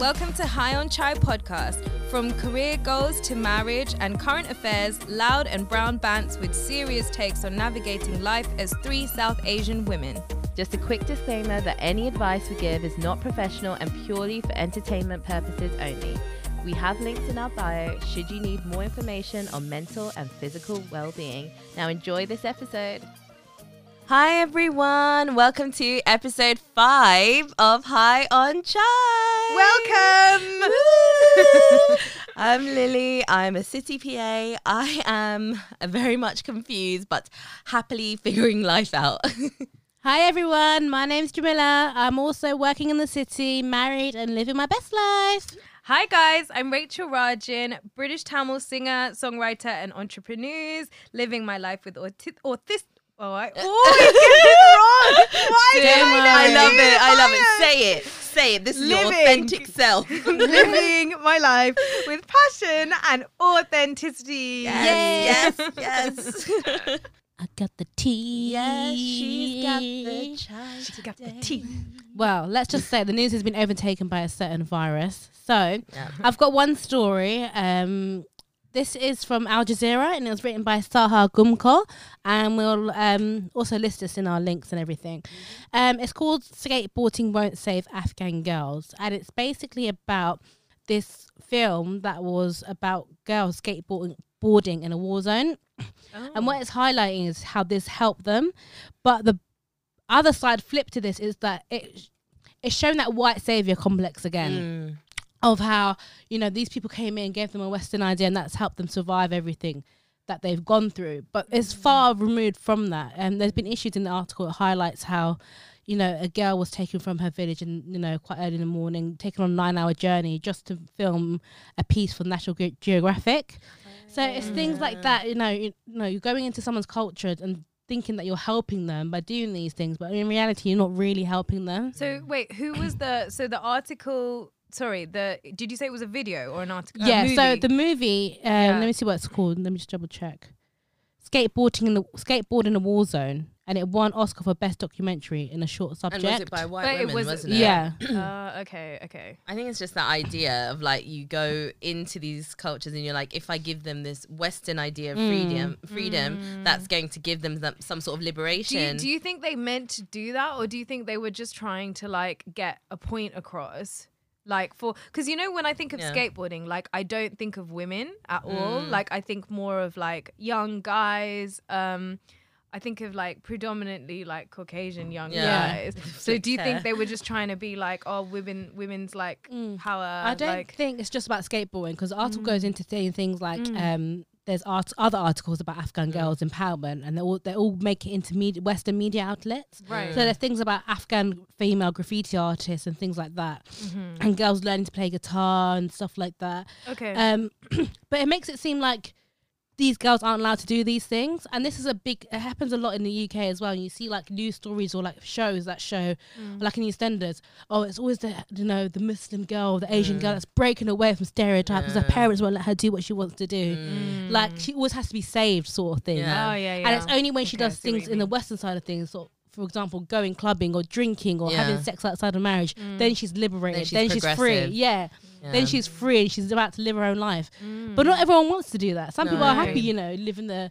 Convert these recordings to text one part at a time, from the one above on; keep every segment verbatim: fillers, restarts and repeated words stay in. Welcome to High on Chai podcast. From career goals to marriage and current affairs, loud and brown bants with serious takes on navigating life as three South Asian women. Just a quick disclaimer that any advice we give is not professional and purely for entertainment purposes only. We have links in our bio should you need more information on mental and physical well-being. Now enjoy this episode. Hi everyone, welcome to episode five of High on Chai. Welcome! I'm Lily, I'm a city P A. I am very much confused but happily figuring life out. Hi everyone, my name's Jamila. I'm also working in the city, married and living my best life. Hi guys, I'm Rachel Rajin, British Tamil singer, songwriter and entrepreneur, living my life with auti- autism. Oh, I, oh, you get it wrong. Why did I, I love it. I love it. Say it. Say it. This is living, your authentic self. Living my life with passion and authenticity. Yes, yes, yes. yes. I got the tea. Yes, she's got the chai. She's got the tea. Well, let's just say the news has been overtaken by a certain virus. So yeah. I've got one story. Um... This is from Al Jazeera and it was written by Sahar Gumko, and we'll um, also list this in our links and everything. Um, it's called Skateboarding Won't Save Afghan Girls, and it's basically about this film that was about girls skateboarding in a war zone. Oh. And what it's highlighting is how this helped them. But the other side flip to this is that it it's shown that white saviour complex again. Mm. Of how, you know, these people came in, gave them a Western idea, and that's helped them survive everything that they've gone through. But it's far removed from that. And there's been issues in the article that highlights how, you know, a girl was taken from her village and, you know, quite early in the morning, taken on a nine hour journey just to film a piece for National Ge- Geographic. So it's things like that, you know, you, you know, you're going into someone's culture and thinking that you're helping them by doing these things, but in reality, you're not really helping them. So wait, who was the, so the article... Sorry, the did you say it was a video or an article? Yeah, uh, so the movie, um, yeah. Let me see what it's called. Let me just double check. Skateboarding in the Skateboard in a War Zone, and it won Oscar for Best Documentary in a Short Subject. And was it by white but women, it was, wasn't it? Yeah. uh, okay, okay. I think it's just that idea of like you go into these cultures and you're like, if I give them this Western idea of freedom, mm. freedom, mm. that's going to give them th- some sort of liberation. Do you, do you think they meant to do that, or do you think they were just trying to like get a point across? Like for, because you know when I think of yeah. skateboarding, like I don't think of women at mm. all. Like I think more of like young guys. Um, I think of like predominantly like Caucasian young yeah. guys. So do you think they were just trying to be like, oh, women, women's like mm. power? I don't like, think it's just about skateboarding, because the article mm. goes into saying things like mm. um, there's art- other articles about Afghan mm. girls' empowerment, and they all they all make it into media, Western media outlets. Right. So there's things about Afghan female graffiti artists and things like that, mm-hmm. and girls learning to play guitar and stuff like that. Okay. Um, but it makes it seem like these girls aren't allowed to do these things, and this is a big. It happens a lot in the U K as well. And you see like news stories or like shows that show, mm. like in EastEnders. Oh, it's always the you know the Muslim girl, the Asian mm. girl that's breaking away from stereotypes. Yeah. Her parents won't let her do what she wants to do. Mm. Like she always has to be saved, sort of thing. Yeah. Oh yeah, yeah. And it's only when okay, she does things in the Western side of things, sort of, for example, going clubbing or drinking or yeah. having sex outside of marriage, mm. then she's liberated. Then she's, then she's free. Yeah. Yeah. Then she's free and she's about to live her own life. Mm. But not everyone wants to do that. Some no. people are happy, you know, living the...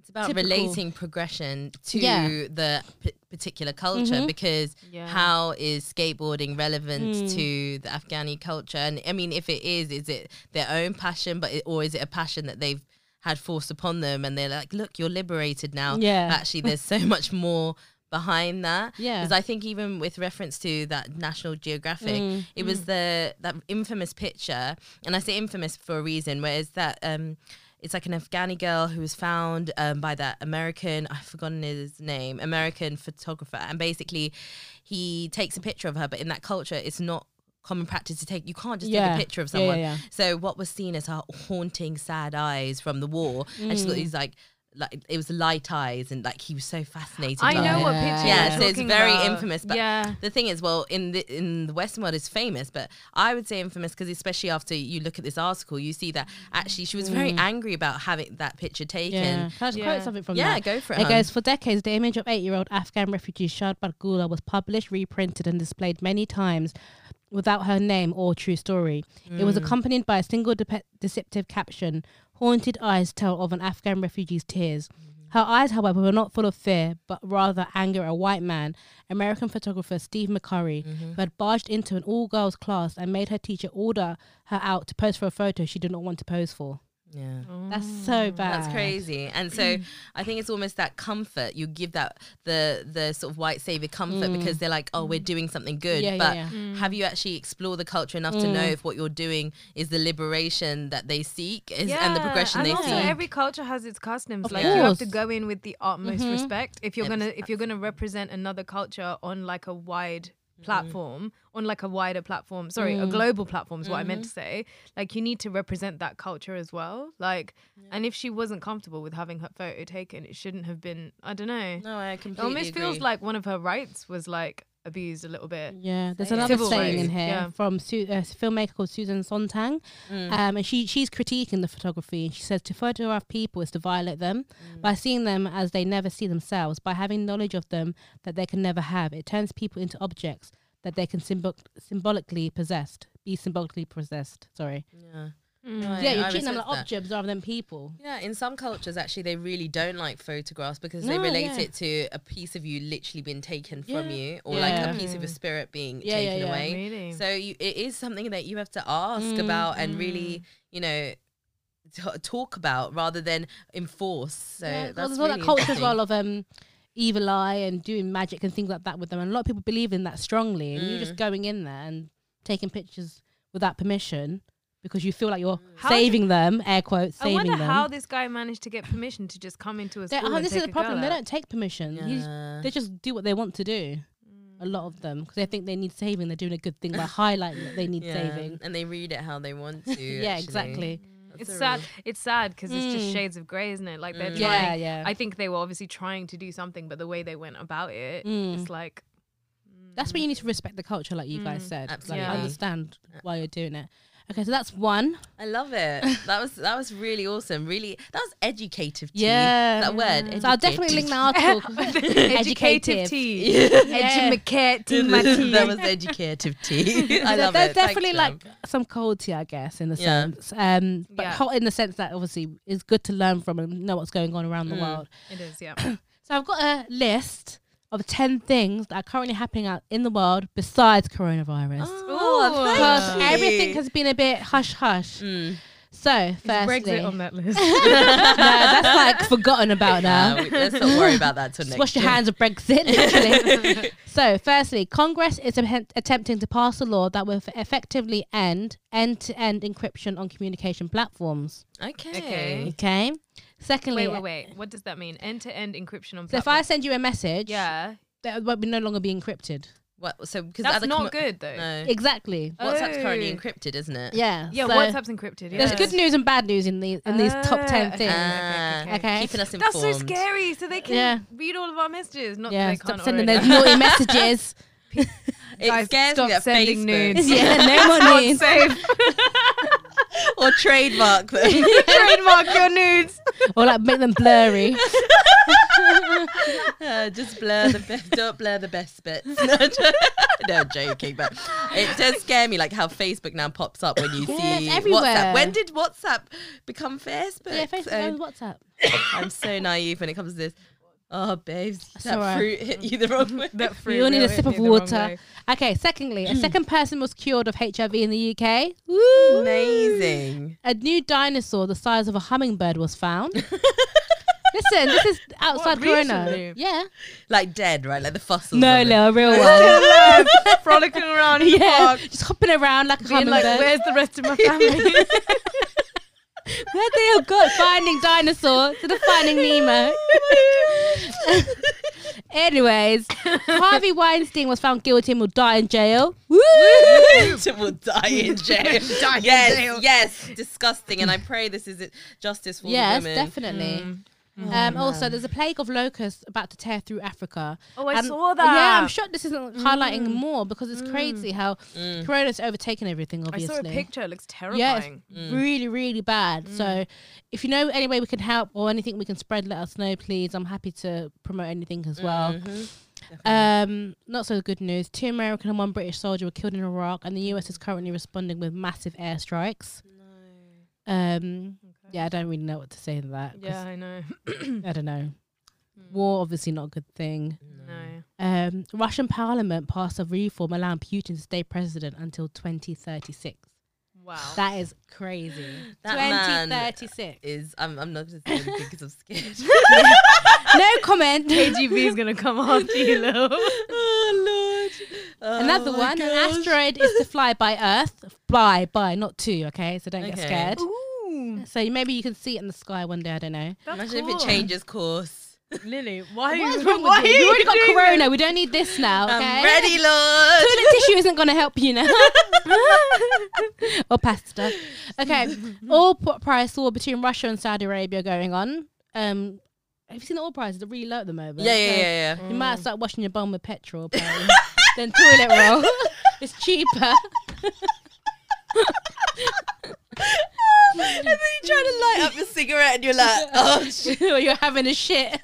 It's about typical. Relating progression to yeah. the p- particular culture, mm-hmm. because yeah. how is skateboarding relevant mm. to the Afghani culture? And I mean, if it is, is it their own passion, but it, or is it a passion that they've had forced upon them and they're like, look, you're liberated now. Yeah. But actually, there's so much more... behind that, yeah, because I think even with reference to that National Geographic, mm, it mm. was the that infamous picture, and I say infamous for a reason. Whereas that, um, it's like an Afghani girl who was found um, by that American, I've forgotten his name, American photographer, and basically he takes a picture of her, but in that culture, it's not common practice to take. You can't just yeah. take a picture of someone. Yeah, yeah, yeah. So what was seen as her haunting, sad eyes from the war, mm. and she's got these like. Like it was light eyes, and like he was so fascinated. I by know it. What picture. Yeah, you're so it's very about. Infamous. But yeah. the thing is, well, in the in the Western world, it's famous, but I would say infamous because especially after you look at this article, you see that actually she was very mm. angry about having that picture taken. Yeah. Can I just yeah. quote something from yeah, that? Yeah, go for it. It goes, for decades, the image of eight-year-old Afghan refugee Sharbat Gula was published, reprinted, and displayed many times without her name or true story. Mm. It was accompanied by a single de- deceptive caption, "Haunted eyes tell of an Afghan refugee's tears." Her eyes, however, were not full of fear, but rather anger at a white man, American photographer Steve McCurry, mm-hmm. who had barged into an all-girls class and made her teacher order her out to pose for a photo she did not want to pose for. Yeah. Oh. That's so bad. That's crazy. And so I think it's almost that comfort. You give that the the sort of white savior comfort mm. because they're like, oh, we're doing something good. Yeah, but yeah, yeah. Mm. have you actually explored the culture enough mm. to know if what you're doing is the liberation that they seek is, yeah, and the progression and they seek? Every culture has its customs. Of like course. You have to go in with the utmost mm-hmm. respect. If you're gonna if you're gonna represent another culture on like a wide platform on like a wider platform sorry mm. a global platform is what mm-hmm. I meant to say, like you need to represent that culture as well, like yeah. and if she wasn't comfortable with having her photo taken, it shouldn't have been. I don't know. No, I completely it almost agree. Feels like one of her rights was like abused a little bit. Yeah, there's another Civil saying rights. In here yeah. from Su- a filmmaker called Susan Sontag, mm. um, and she she's critiquing the photography, and she says to photograph people is to violate them mm. by seeing them as they never see themselves, by having knowledge of them that they can never have. It turns people into objects that they can symbol- symbolically possessed, be symbolically possessed. Sorry. Yeah. Mm. No, yeah, I, you're I treating them like that. Objects rather than people. Yeah, in some cultures actually they really don't like photographs because no, they relate yeah. it to a piece of you literally being taken yeah. from you, or yeah. like a piece of your spirit being yeah, taken yeah, yeah. away. Really? So you, it is something that you have to ask mm. about and mm. really, you know, t- talk about rather than enforce. So yeah, that's well, there's really all that culture as well of um, evil eye and doing magic and things like that with them. And a lot of people believe in that strongly, and mm. you're just going in there and taking pictures without permission. Because you feel like you're how saving them, air quotes, saving them. I wonder them. How this guy managed to get permission to just come into a school. Oh, and this take is the problem. They don't take permission. Yeah. They just do what they want to do. A lot of them, because they think they need saving. They're doing a good thing by highlighting that they need yeah. saving. And they read it how they want to. yeah, actually. Exactly. That's it's sad. Real. It's sad because mm. it's just shades of grey, isn't it? Like they're mm. trying. Yeah, yeah. I think they were obviously trying to do something, but the way they went about it, mm. it's like. That's when you need to respect the culture, like you mm. guys said. Absolutely. Like, yeah. Understand why you're doing it. Okay, so that's one. I love it. That was that was really awesome. Really, that was educative tea. Yeah. That word. Educative. So I'll definitely link that article. Educative tea. Yeah. Educative. That was educative tea. I so love there's it. There's definitely Thanks, like them. Some cold tea, I guess, in the yeah. sense. Um, but yeah. hot in the sense that obviously it's good to learn from and know what's going on around mm. the world. It is, yeah. So I've got a list of ten things that are currently happening out in the world besides coronavirus. Oh, Ooh, because you. Everything has been a bit hush hush. Mm. So, firstly, Brexit on that list. No, that's like forgotten about now. Yeah, we, let's not worry about that till next. Wash your hands of Brexit, literally. So, firstly, Congress is a- attempting to pass a law that will effectively end end-to-end encryption on communication platforms. Okay. Okay. Okay. Secondly, wait, wait, wait. What does that mean? End-to-end encryption on platforms. So, if I send you a message, yeah, that will no longer be encrypted. What, so because that's not com- good though. No. Exactly. Oh. WhatsApp's currently encrypted, isn't it? Yeah. Yeah. So WhatsApp's encrypted. Yeah. There's good news and bad news in these in uh, these top ten things. Uh, okay, okay, okay. okay. Keeping us informed. That's so scary. So they can yeah. read all of our messages. Not yeah. That they stop can't sending those naughty messages. It Guys, scares stop me that sending Facebook. Nudes. Yeah. No more nudes. Not safe. Or trademark them. Trademark your nudes. Or like make them blurry. uh, just blur the best. Don't blur the best bits. No, no, joking, but it does scare me, like how Facebook now pops up when you yeah, see WhatsApp. When did WhatsApp become Facebook? Yeah, Facebook and WhatsApp. I'm so naive when it comes to this. Oh, babes, that's that right. fruit hit you the wrong way. That fruit you all need a sip of water. Okay, secondly, a second person was cured of H I V in the U K. Woo! Amazing. A new dinosaur the size of a hummingbird was found. Listen, this is outside what, Corona. Recently? Yeah. Like dead, right? Like the fossils. No, no, a real one. Frolicking around in yeah, the park. Just hopping around like a hummingbird. Like, where's the rest of my family? Where they all got Finding Dinosaur to the Finding Nemo. Anyways, Harvey Weinstein was found guilty and will die in jail. Woo! Will die in jail. Die yes, in jail. Yes, disgusting. And I pray this is justice for yes, women. Yes, definitely. Mm. Oh, um, also, there's a plague of locusts about to tear through Africa. Oh, I um, saw that. Yeah, I'm shocked this isn't mm. highlighting more because it's mm. crazy how mm. corona's overtaken everything, obviously. I saw a picture. It looks terrifying. Yeah, it's mm. really, really bad. Mm. So if you know any way we can help or anything we can spread, let us know, please. I'm happy to promote anything as well. Mm-hmm. Um, not so good news. Two American and one British soldier were killed in Iraq, and the U S is currently responding with massive airstrikes. No. Um, okay. Yeah, I don't really know what to say to that. Yeah, I know. I don't know. War, obviously not a good thing. No. Um, Russian parliament passed a reform allowing Putin to stay president until twenty thirty-six. Wow. That is crazy. That twenty thirty-six. Is, I'm, I'm not going to say anything because I'm scared. No comment. K G B is going to come after you, Lil. Oh, Lord. Oh, another one. Gosh. An asteroid is to fly by Earth. Fly by, not to, okay? So don't okay. get scared. Ooh. So maybe you can see it in the sky one day, I don't know. That's Imagine cool. if it changes course. Lily, why what is wrong with you? We've already got corona. It? We don't need this now. Okay? I'm ready, Lord. Toilet tissue isn't going to help you now. Or pasta. Okay. Oil price war between Russia and Saudi Arabia going on. Um, have you seen the oil prices? They're really low at the moment. Yeah, yeah, so yeah, yeah. You mm. might start washing your bum with petrol, apparently. Then toilet roll. It's cheaper. And then you try to light up your cigarette and you're like, oh shit. Or you're having a shit.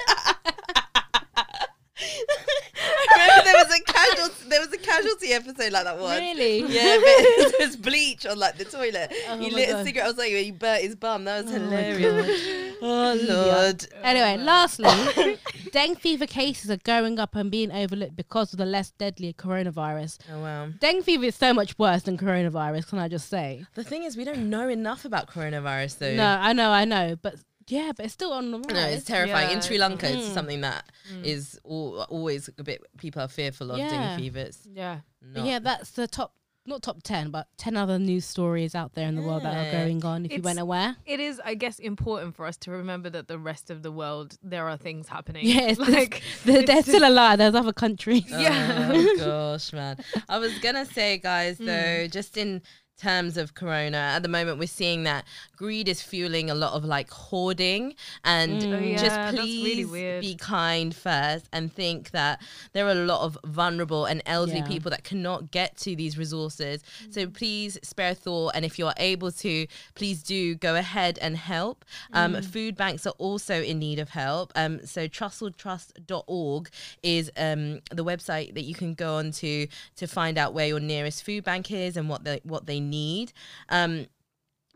I remember there was a casualty, there was a casualty episode like that one. Really? Yeah, but there's bleach on like the toilet. Oh, he lit God. a cigarette, I was like, he burnt his bum. That was oh hilarious. Oh Lord. Anyway, lastly, dengue fever cases are going up and being overlooked because of the less deadly coronavirus. Oh wow. Dengue fever is so much worse than coronavirus, can I just say? The thing is, we don't know enough about coronavirus though. No, I know, I know, but yeah, but it's still on the rise. No, it's terrifying. Yeah. In Sri Lanka, mm. it's something that mm. is all, always a bit, people are fearful of, yeah. dengue fevers. Yeah. Yeah, that's the top, not top ten, but ten other news stories out there in yeah. the world that are going on, if it's, you weren't aware. It is, I guess, important for us to remember that the rest of the world, there are things happening. Yeah, it's like, they're, they're still alive. There's other countries. Oh, yeah. Oh, gosh, man. I was going to say, guys, mm. though, just in terms of corona at the moment, we're seeing that greed is fueling a lot of like hoarding, and mm, oh yeah, just please really be kind first and think that there are a lot of vulnerable and elderly yeah. people that cannot get to these resources, mm. so please spare thought, and if you're able to, please do go ahead and help. um mm. Food banks are also in need of help, um so Trussell trust dot org is um the website that you can go on to to find out where your nearest food bank is and what they what they need. um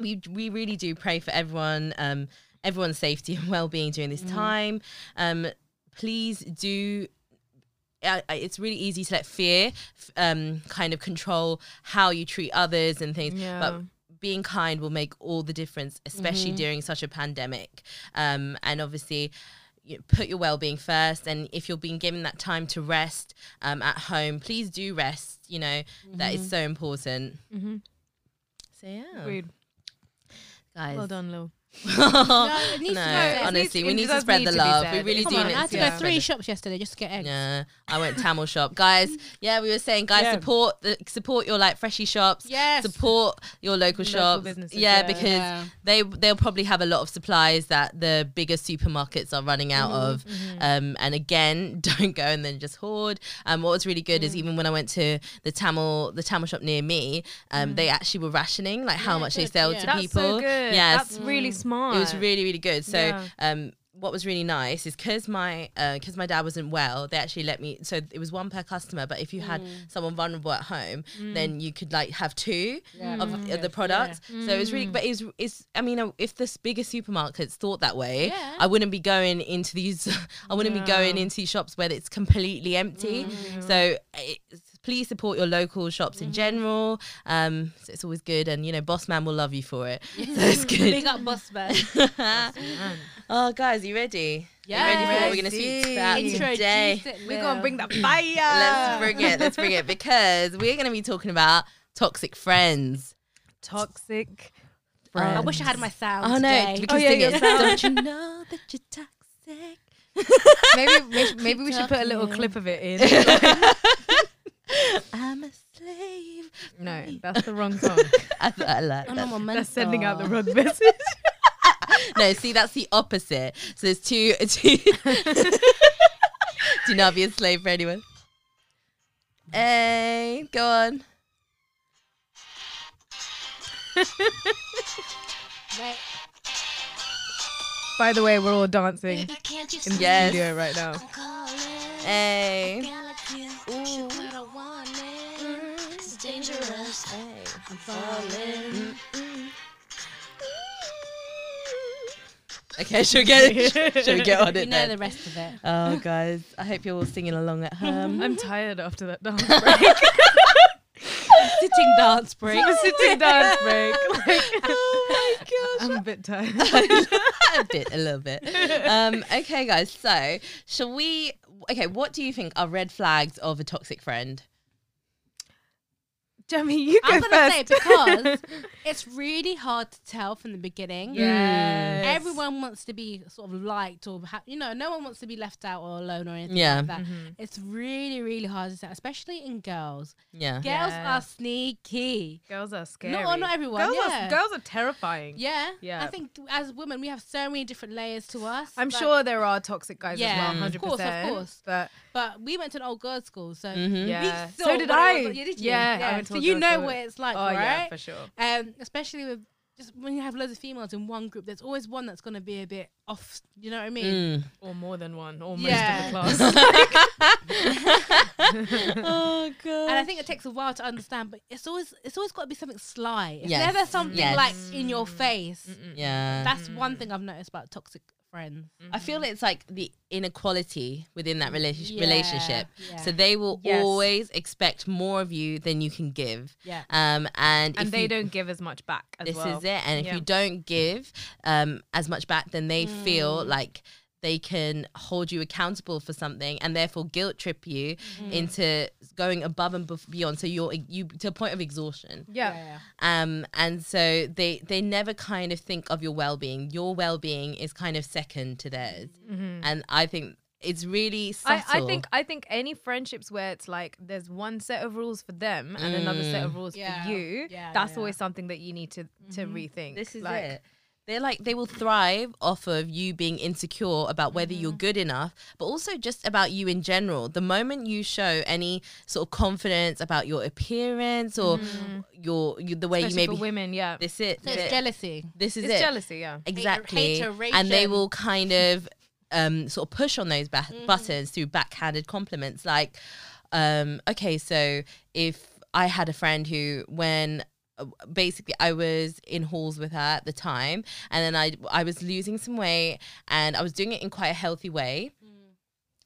we we really do pray for everyone, um everyone's safety and well-being during this mm. time. Um please do, uh, it's really easy to let fear um kind of control how you treat others and things, yeah. but being kind will make all the difference, especially mm-hmm. during such a pandemic. Um and obviously, you know, put your well-being first, and if you're being given that time to rest um at home, please do rest, you know, mm-hmm. that is so important. Mm-hmm. So yeah. Agreed. Guys. Well done, Lil. No, it needs no, to go. honestly, it we need to spread need the to love. We really Come do. On, need I had to yeah. go three shops yesterday just to get eggs. Yeah, I went Tamil shop, guys. Yeah, we were saying, guys, yeah. support the support your like freshie shops. Yes. Support your local, local shops. Yeah, yeah, because yeah. they they'll probably have a lot of supplies that the bigger supermarkets are running out mm-hmm. of. Mm-hmm. Um, and again, don't go and then just hoard. Um, what was really good mm. is even when I went to the Tamil the Tamil shop near me, um, mm. they actually were rationing like yeah, how much good. they sell yeah. to That's people. So good. Yes, that's mm. really. Smart. It was really, really good. So, yeah. um, what was really nice is because my because uh, my dad wasn't well, they actually let me. So it was one per customer, but if you mm. had someone vulnerable at home, mm. then you could like have two yeah, of mm. uh, the products. Yeah. So it was really, but it's it's. I mean, uh, if the bigger supermarkets thought that way, yeah. I wouldn't be going into these. I wouldn't yeah. be going into shops where it's completely empty. Mm. So. It's, Please support your local shops mm-hmm. in general. Um, so it's always good, and you know, boss man will love you for it. So it's good. Big up, boss man. Oh, guys, you ready? Yeah, you ready for what we're gonna speak about Intro today? It, we're gonna bring the fire. Let's bring it. Let's bring it because we're gonna be talking about toxic friends. Toxic friends. I wish I had my sound. Oh no, we can oh, sing yeah, it. Don't you know that you're toxic? maybe maybe, maybe we should put a little clip of it in. I'm a slave. No, that's the wrong song. I, I like that. I'm that's sending out the wrong message. No, see, that's the opposite. So there's two. two Do not be a slave for anyone. Hey, go on. Wait. By the way, we're all dancing in the yes. studio right now. Hey. Ooh. It's dangerous. Hey. I'm falling. Okay, should we get it? Should we get on it? You know then? The rest of it. Oh, guys, I hope you're all singing along at home. I'm tired after that dance break. Sitting dance break. A sitting dance break. Like, oh my gosh, I'm a bit tired. a bit, a little bit. Um, okay, guys. So, shall we? Okay, what do you think are red flags of a toxic friend? Jamie, you go I'm gonna first. say because it's really hard to tell from the beginning. Yeah, everyone wants to be sort of liked or ha you know, no one wants to be left out or alone or anything yeah. like that. Mm-hmm. It's really, really hard to tell, especially in girls. Yeah, girls yeah. are sneaky. Girls are scary. Not, well, not everyone. Girls, yeah. are, girls are terrifying. Yeah, yeah. I think as women we have so many different layers to us. I'm sure there are toxic guys yeah. as well. Hundred percent. Of course, but but we went to an old girls' school, so mm-hmm. yeah. We so did I. Was, yeah, did you? Yeah. yeah. I went to You know what it's like, oh, right? Yeah, for sure. Um, especially with just when you have loads of females in one group, there's always one that's going to be a bit off. You know what I mean? Mm. Or more than one, or yeah. most of the class. Oh god! And I think it takes a while to understand, but it's always it's always got to be something sly. It's yes. never something yes. like in your face. Mm-mm. Yeah, that's mm. one thing I've noticed about toxic friends. Mm-hmm. I feel it's like the inequality within that rela yeah, relationship. Yeah. So they will yes. always expect more of you than you can give. Yeah. Um, and and if they you, don't give as much back as this well. This is it. And yeah. if you don't give um, as much back, then they mm. feel like they can hold you accountable for something and therefore guilt trip you mm. into going above and beyond. So you're you to a point of exhaustion. Yeah. yeah, yeah. Um. And so they they never kind of think of your well being. Your well being is kind of second to theirs. Mm-hmm. And I think it's really subtle. I, I think I think any friendships where it's like there's one set of rules for them and mm. another set of rules yeah. for you. Yeah, that's yeah. always something that you need to to mm-hmm. rethink. This is like, it. They're like, they will thrive off of you being insecure about whether mm-hmm. you're good enough, but also just about you in general. The moment you show any sort of confidence about your appearance or mm. your, your the way Especially you maybe for women, yeah, this is so it. It's jealousy. This is it's it. It's jealousy, yeah, exactly. Hater-ration. And they will kind of um, sort of push on those ba mm-hmm. buttons through backhanded compliments, like, um, okay, so if I had a friend who when. Basically, I was in halls with her at the time, and then I I was losing some weight, and I was doing it in quite a healthy way. Mm.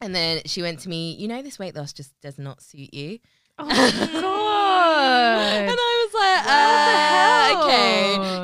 And then she went to me, you know, this weight loss just does not suit you. Oh my god! And I was like, what uh, the hell?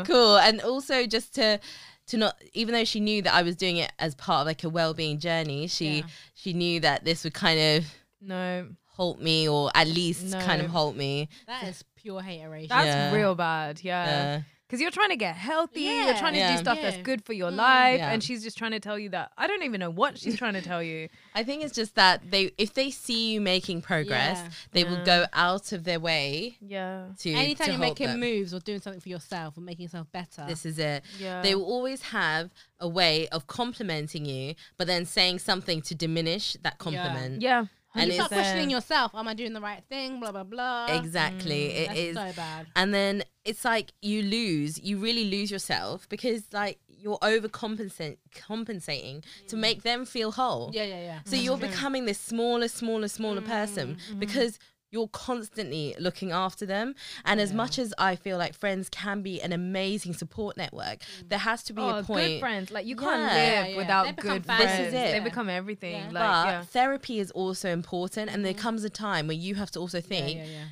Okay, cool. And also just to to not, even though she knew that I was doing it as part of like a well-being journey, she yeah. she knew that this would kind of no halt me, or at least no. kind of halt me. That is. Pure hateration. That's yeah. real bad, yeah. Because yeah. you're trying to get healthy, yeah. you're trying to yeah. do stuff yeah. that's good for your mm. life, yeah. and she's just trying to tell you that. I don't even know what she's trying to tell you. I think it's just that they, if they see you making progress, yeah. they yeah. will go out of their way. Yeah. To anytime to you're making them. moves or doing something for yourself or making yourself better, this is it. Yeah. They will always have a way of complimenting you, but then saying something to diminish that compliment. Yeah. yeah. And you start questioning yourself. Am I doing the right thing? Blah, blah, blah. Exactly. Mm, it that's is. so bad. And then it's like you lose, you really lose yourself because like you're overcompensating compensating mm. to make them feel whole. Yeah, yeah, yeah. So mm-hmm. you're becoming this smaller, smaller, smaller mm-hmm. person mm-hmm. because you're constantly looking after them. And yeah. as much as I feel like friends can be an amazing support network, mm. there has to be oh, a point. Good friends. Like you yeah. can't live yeah, yeah. without good friends. This is it. They yeah. become everything. Yeah. Like, but yeah. therapy is also important. And there comes a time where you have to also think, yeah, yeah, yeah.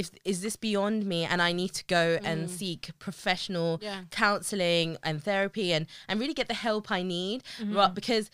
if is this beyond me and I need to go mm. and seek professional yeah. counseling and therapy and, and really get the help I need. Mm-hmm. Right, because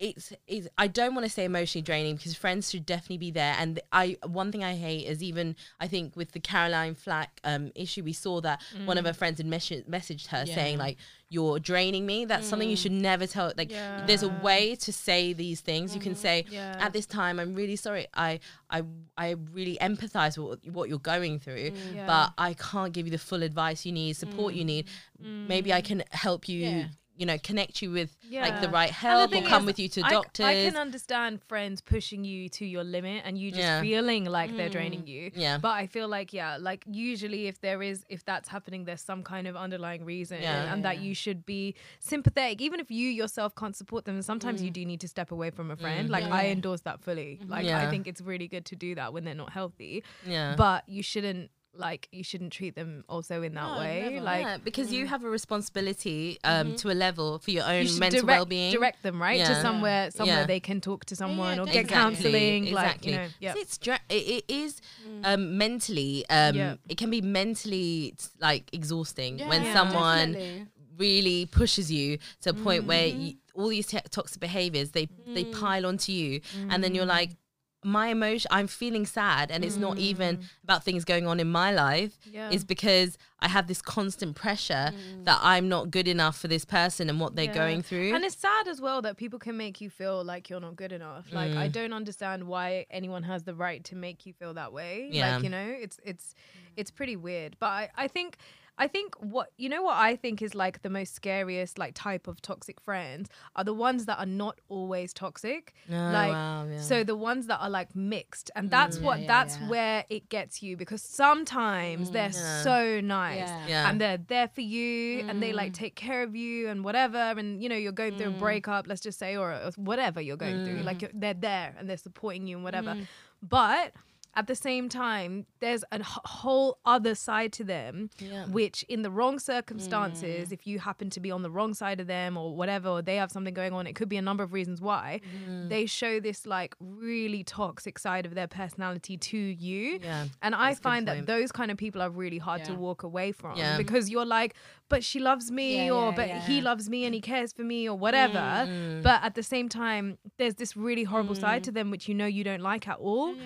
It's, it's, I don't want to say emotionally draining because friends should definitely be there. And I, one thing I hate is even, I think with the Caroline Flack um, issue, we saw that mm. one of her friends had mes messaged her yeah. saying like, you're draining me. That's mm. something you should never tell. Like yeah. there's a way to say these things. Mm. You can say yeah. at this time, I'm really sorry. I, I, I really empathize with what you're going through, mm. yeah. but I can't give you the full advice you need, support mm. you need. Mm. Maybe I can help you yeah. you know, connect you with yeah. like the right help, the or come is, with you to I, doctors. I can understand friends pushing you to your limit and you just yeah. feeling like mm. they're draining you. Yeah. But I feel like, yeah, like usually if there is, if that's happening, there's some kind of underlying reason yeah. and yeah. that you should be sympathetic. Even if you yourself can't support them, sometimes mm. you do need to step away from a friend. Mm. Like yeah. I endorse that fully. Like yeah. I think it's really good to do that when they're not healthy. Yeah. But you shouldn't, like you shouldn't treat them also in that no, way never. Like yeah, because mm. you have a responsibility um mm-hmm. to a level for your own you mental direct, well-being direct them right yeah. to somewhere somewhere yeah. they can talk to someone yeah, yeah, or get exactly. counseling exactly. like you know yep. so it's dra- it, it is um mentally um yeah. it can be mentally like exhausting yeah, when yeah, someone definitely. Really pushes you to a point mm-hmm. where you, all these te- toxic behaviors they mm. they pile onto you mm. and then you're like, my emotion, I'm feeling sad, and it's mm. not even about things going on in my life. Yeah. It's because I have this constant pressure mm. that I'm not good enough for this person and what they're yeah. going through. And it's sad as well that people can make you feel like you're not good enough. Mm. Like, I don't understand why anyone has the right to make you feel that way. Yeah. Like, you know, it's it's it's pretty weird. But I, I think... I think what, you know what I think is like the most scariest like type of toxic friends are the ones that are not always toxic. Oh, like, wow, yeah. so the ones that are like mixed, and that's mm, what, yeah, that's yeah. where it gets you, because sometimes mm, they're yeah. so nice yeah. Yeah. and they're there for you mm. and they like take care of you and whatever. And you know, you're going through mm. a breakup, let's just say, or, or whatever you're going mm. through, like you're, they're there and they're supporting you and whatever. Mm. But at the same time, there's a whole other side to them, yeah. which in the wrong circumstances, mm. if you happen to be on the wrong side of them or whatever, or they have something going on, it could be a number of reasons why, mm. they show this like really toxic side of their personality to you. Yeah. And I That's find that those kind of people are really hard yeah. to walk away from yeah. because you're like, but she loves me yeah, or yeah, but yeah. he loves me and he cares for me or whatever. Mm. But at the same time, there's this really horrible mm. side to them, which you know you don't like at all. Mm.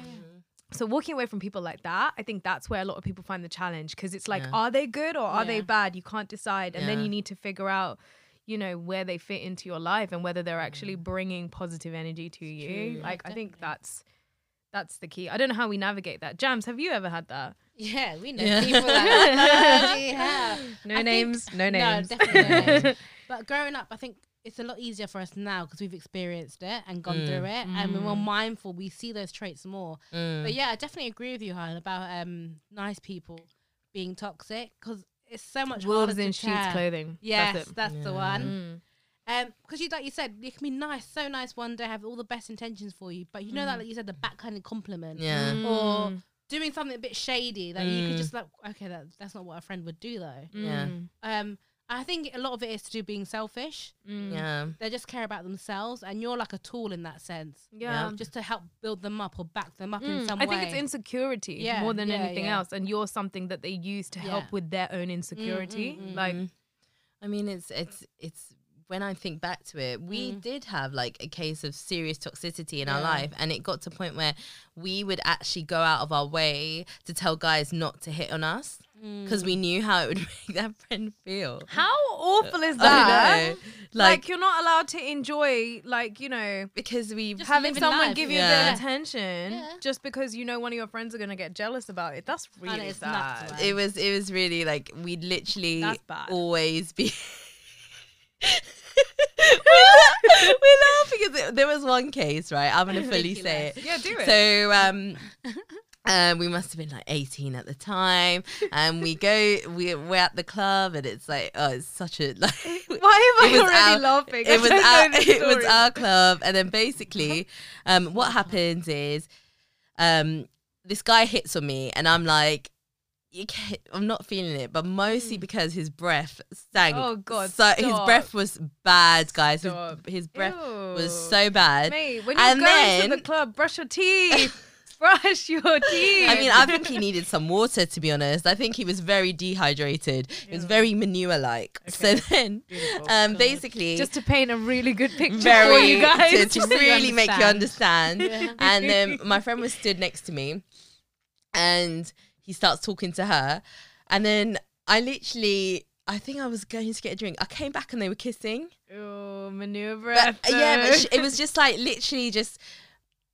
So walking away from people like that, I think that's where a lot of people find the challenge, because it's like, yeah. are they good or are yeah. they bad? You can't decide. And yeah. then you need to figure out, you know, where they fit into your life and whether they're actually bringing positive energy to it's you. True. Like, yeah, I definitely. think that's that's the key. I don't know how we navigate that. Jams, have you ever had that? Yeah, we know yeah. people that yeah. No I names, think, no names. No, definitely no names. But growing up, I think it's a lot easier for us now because we've experienced it and gone mm. through it, mm. and we're more mindful. We see those traits more. Mm. But yeah, I definitely agree with you, Han, about um, nice people being toxic, because it's so much wolves in sheep's clothing. Yes, that's, that's yeah. the one. Because mm. um, you, like you said, you can be nice, so nice one day, have all the best intentions for you, but you know mm. that, like you said, the backhanded compliment, yeah, mm. or doing something a bit shady that mm. you could just like, okay, that that's not what a friend would do though. Yeah. Um. I think a lot of it is to do being selfish. Mm. Yeah, they just care about themselves, and you're like a tool in that sense. Yeah, yeah. just to help build them up or back them up mm. in some way. I think way. It's insecurity yeah. more than yeah, anything yeah. else, and you're something that they use to yeah. help with their own insecurity. Mm, mm, mm, like, mm. I mean, it's it's it's when I think back to it, we mm. did have like a case of serious toxicity in yeah. our life, and it got to a point where we would actually go out of our way to tell guys not to hit on us, because we knew how it would make that friend feel. How awful is that? Like, like you're not allowed to enjoy, like, you know, because we having someone life. give you yeah. their attention yeah. just because you know one of your friends are gonna get jealous about it. That's really sad. Nuts, right? It was it was really like we'd literally always be we're, la- we're laughing at it. There was one case, right? I'm gonna fully say it. Yeah, do it. So um Um, we must have been like eighteen at the time, and we go, we, we're at the club, and it's like, oh, it's such a, like, why am I already our, laughing? It was, our, it was our club, and then basically, um, what happens is, um, this guy hits on me, and I'm like, you can't, I'm not feeling it, but mostly mm. because his breath stank. Oh God! So stop. His breath was bad, guys. His, his breath Ew. was so bad. Mate, when you go to the club, brush your teeth. Brush your teeth. I mean, I think he needed some water, to be honest. I think he was very dehydrated. It yeah. was very manure-like. Okay. So then, um, basically... Just to paint a really good picture very, for you guys. To, to really you make you understand. Yeah. And then um, my friend was stood next to me, and he starts talking to her. And then I literally... I think I was going to get a drink. I came back and they were kissing. Oh, manure breath. But, yeah, but it was just like literally just...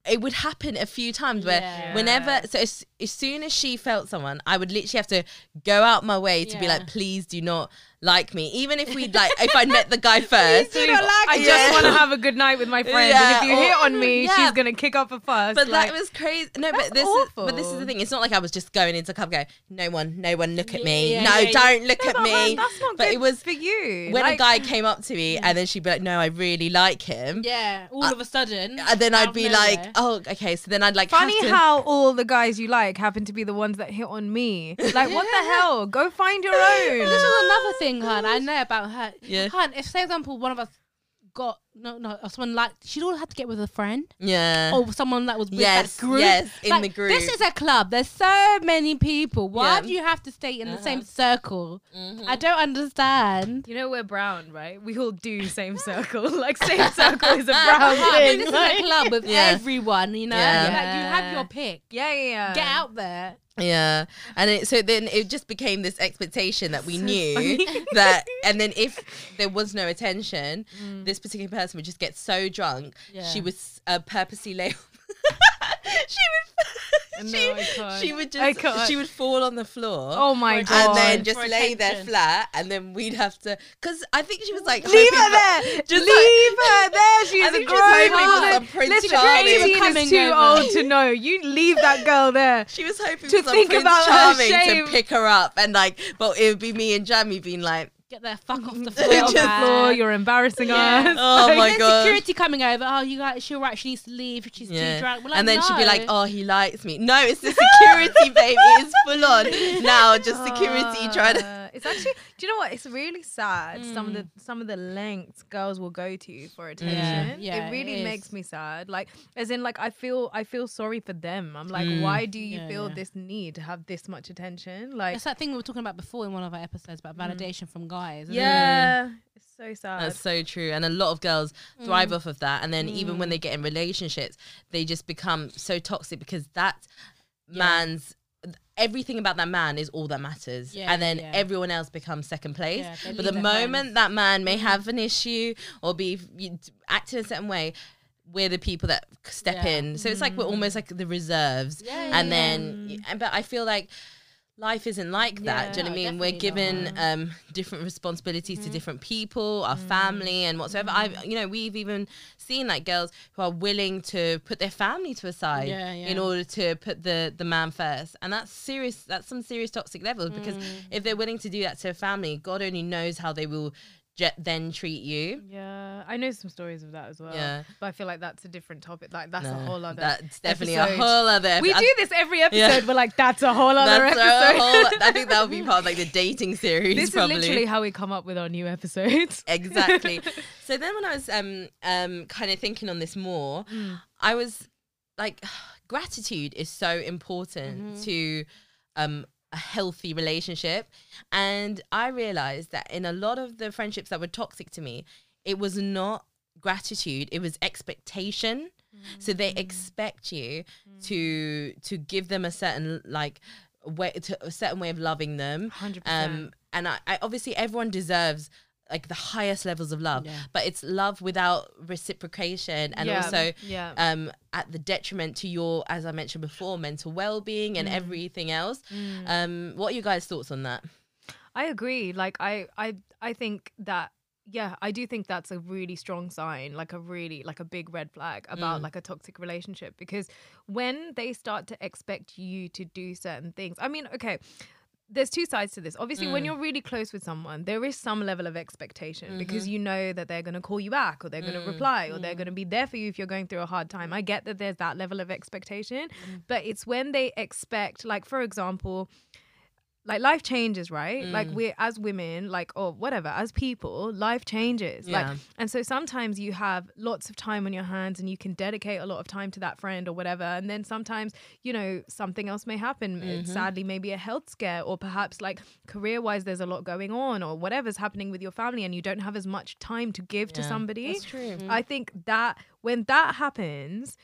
It would happen a few times where yeah. whenever, so it's, as soon as she felt someone, I would literally have to go out my way to yeah. be like, please do not like me. Even if we like, if I met the guy first, do not like I you. just want to have a good night with my friends. Yeah, and if you or, hit on me, yeah. she's gonna kick off a fuss. But like, that was crazy. No, but this, is, but this is the thing. It's not like I was just going into a club, going, no one, no one, look at yeah, me. Yeah, no, yeah, don't yeah. look no, at but me. Man, that's not but good it was for you. When like, a guy came up to me, yeah. and then she'd be like, no, I really like him. Yeah, all I, of a sudden. And then I'd be like, nowhere. oh, okay. So then I'd like. Funny to... how all the guys you like happen to be the ones that hit on me. Like, what the hell? Go find your own. This is another thing. Hun, I know about her. Yeah. Hun, if say example one of us got no no someone like she'd all have to get with a friend. Yeah. Or someone that was with yes, that group. Yes, in like, the group. This is a club. There's so many people. Why yeah. do you have to stay in uh-huh. the same circle? Mm-hmm. I don't understand. You know we're brown, right? We all do same circle. Like same circle is a brown thing. This like, is a club with yeah. everyone, you know? Yeah. Yeah. Like, you have your pick. Yeah, yeah, yeah. Get out there. Yeah, and it, so then it just became this expectation that we so knew funny. that, and then if there was no attention, mm. this particular person would just get so drunk, yeah. she would uh, purposely lay off. she would, no, she, she would just, she would fall on the floor. Oh my god! And then just lay there flat, and then we'd have to, because I think she was like, leave her there, just leave her there. She's a grown up. Listen, eighteen is too old to know. You leave that girl there. She was hoping to think about Prince Charming to pick her up, and like, but it would be me and Jamie being like, get the fuck off the floor. Off the floor. You're embarrassing yeah. us. Oh like, my god! Security coming over. Oh, you guys. She's right. She needs to leave. She's yeah. too drunk. Like, and then no. she'd be like, "Oh, he likes me." No, it's the security, baby. It's full on now. Just security uh, trying to. It's actually. Do you know what? It's really sad. Mm. Some of the some of the lengths girls will go to for attention. Yeah. Yeah, it really it makes me sad. Like, as in, like I feel I feel sorry for them. I'm like, mm. why do you yeah, feel yeah. this need to have this much attention? Like, it's that thing we were talking about before in one of our episodes about validation mm. from God. Guys, yeah, it? It's so sad. That's so true, and a lot of girls thrive mm. off of that. And then mm. even when they get in relationships, they just become so toxic because that yeah. man's everything about that man is all that matters, yeah, and then yeah. everyone else becomes second place. Yeah, but the moment friends. that man may have an issue or be acting a certain way, we're the people that step yeah. in. So mm. it's like we're almost like the reserves, yeah, and yeah. then. But I feel like. Life isn't like that, yeah, do you know what I mean? We're given um, different responsibilities mm. to different people, our mm. family and whatsoever. Mm. I've, you know, we've even seen like girls who are willing to put their family to a side yeah, yeah. in order to put the, the man first. And that's serious, that's some serious toxic levels because mm. if they're willing to do that to a family, God only knows how they will then treat you. Yeah, I know some stories of that as well. Yeah, but I feel like that's a different topic. Like that's no, a whole other. That's definitely episode. a whole other. Epi we do this every episode. Yeah. We're like, that's a whole other that's episode. A whole, I think that would be part of like the dating series. This probably. is literally how we come up with our new episodes. Exactly. So then, when I was um um kind of thinking on this more, mm. I was like, gratitude is so important mm-hmm. to um. a healthy relationship, and I realized that in a lot of the friendships that were toxic to me, it was not gratitude, it was expectation. Mm. So they expect you mm. to to give them a certain like way to a certain way of loving them. one hundred percent. Um and I, I obviously everyone deserves like the highest levels of love, yeah. but it's love without reciprocation, and yeah. also yeah. um at the detriment to your, as I mentioned before, mental well-being and mm. everything else. Mm. Um what are you guys' thoughts on that? I agree. Like I I I think that yeah, I do think that's a really strong sign, like a really, like a big red flag about mm. like a toxic relationship, because when they start to expect you to do certain things, I mean, okay, there's two sides to this. Obviously, mm. when you're really close with someone, there is some level of expectation mm-hmm. because you know that they're going to call you back, or they're mm. going to reply, or mm. they're going to be there for you if you're going through a hard time. I get that there's that level of expectation, mm. but it's when they expect, like, for example, like life changes, right? Mm. Like we're, as women, like, or whatever, as people, life changes. Yeah. Like, and so sometimes you have lots of time on your hands and you can dedicate a lot of time to that friend or whatever. And then sometimes, you know, something else may happen. Mm-hmm. Sadly, maybe a health scare, or perhaps like career wise, there's a lot going on, or whatever's happening with your family, and you don't have as much time to give yeah. to somebody. That's true. Mm-hmm. I think that when that happens,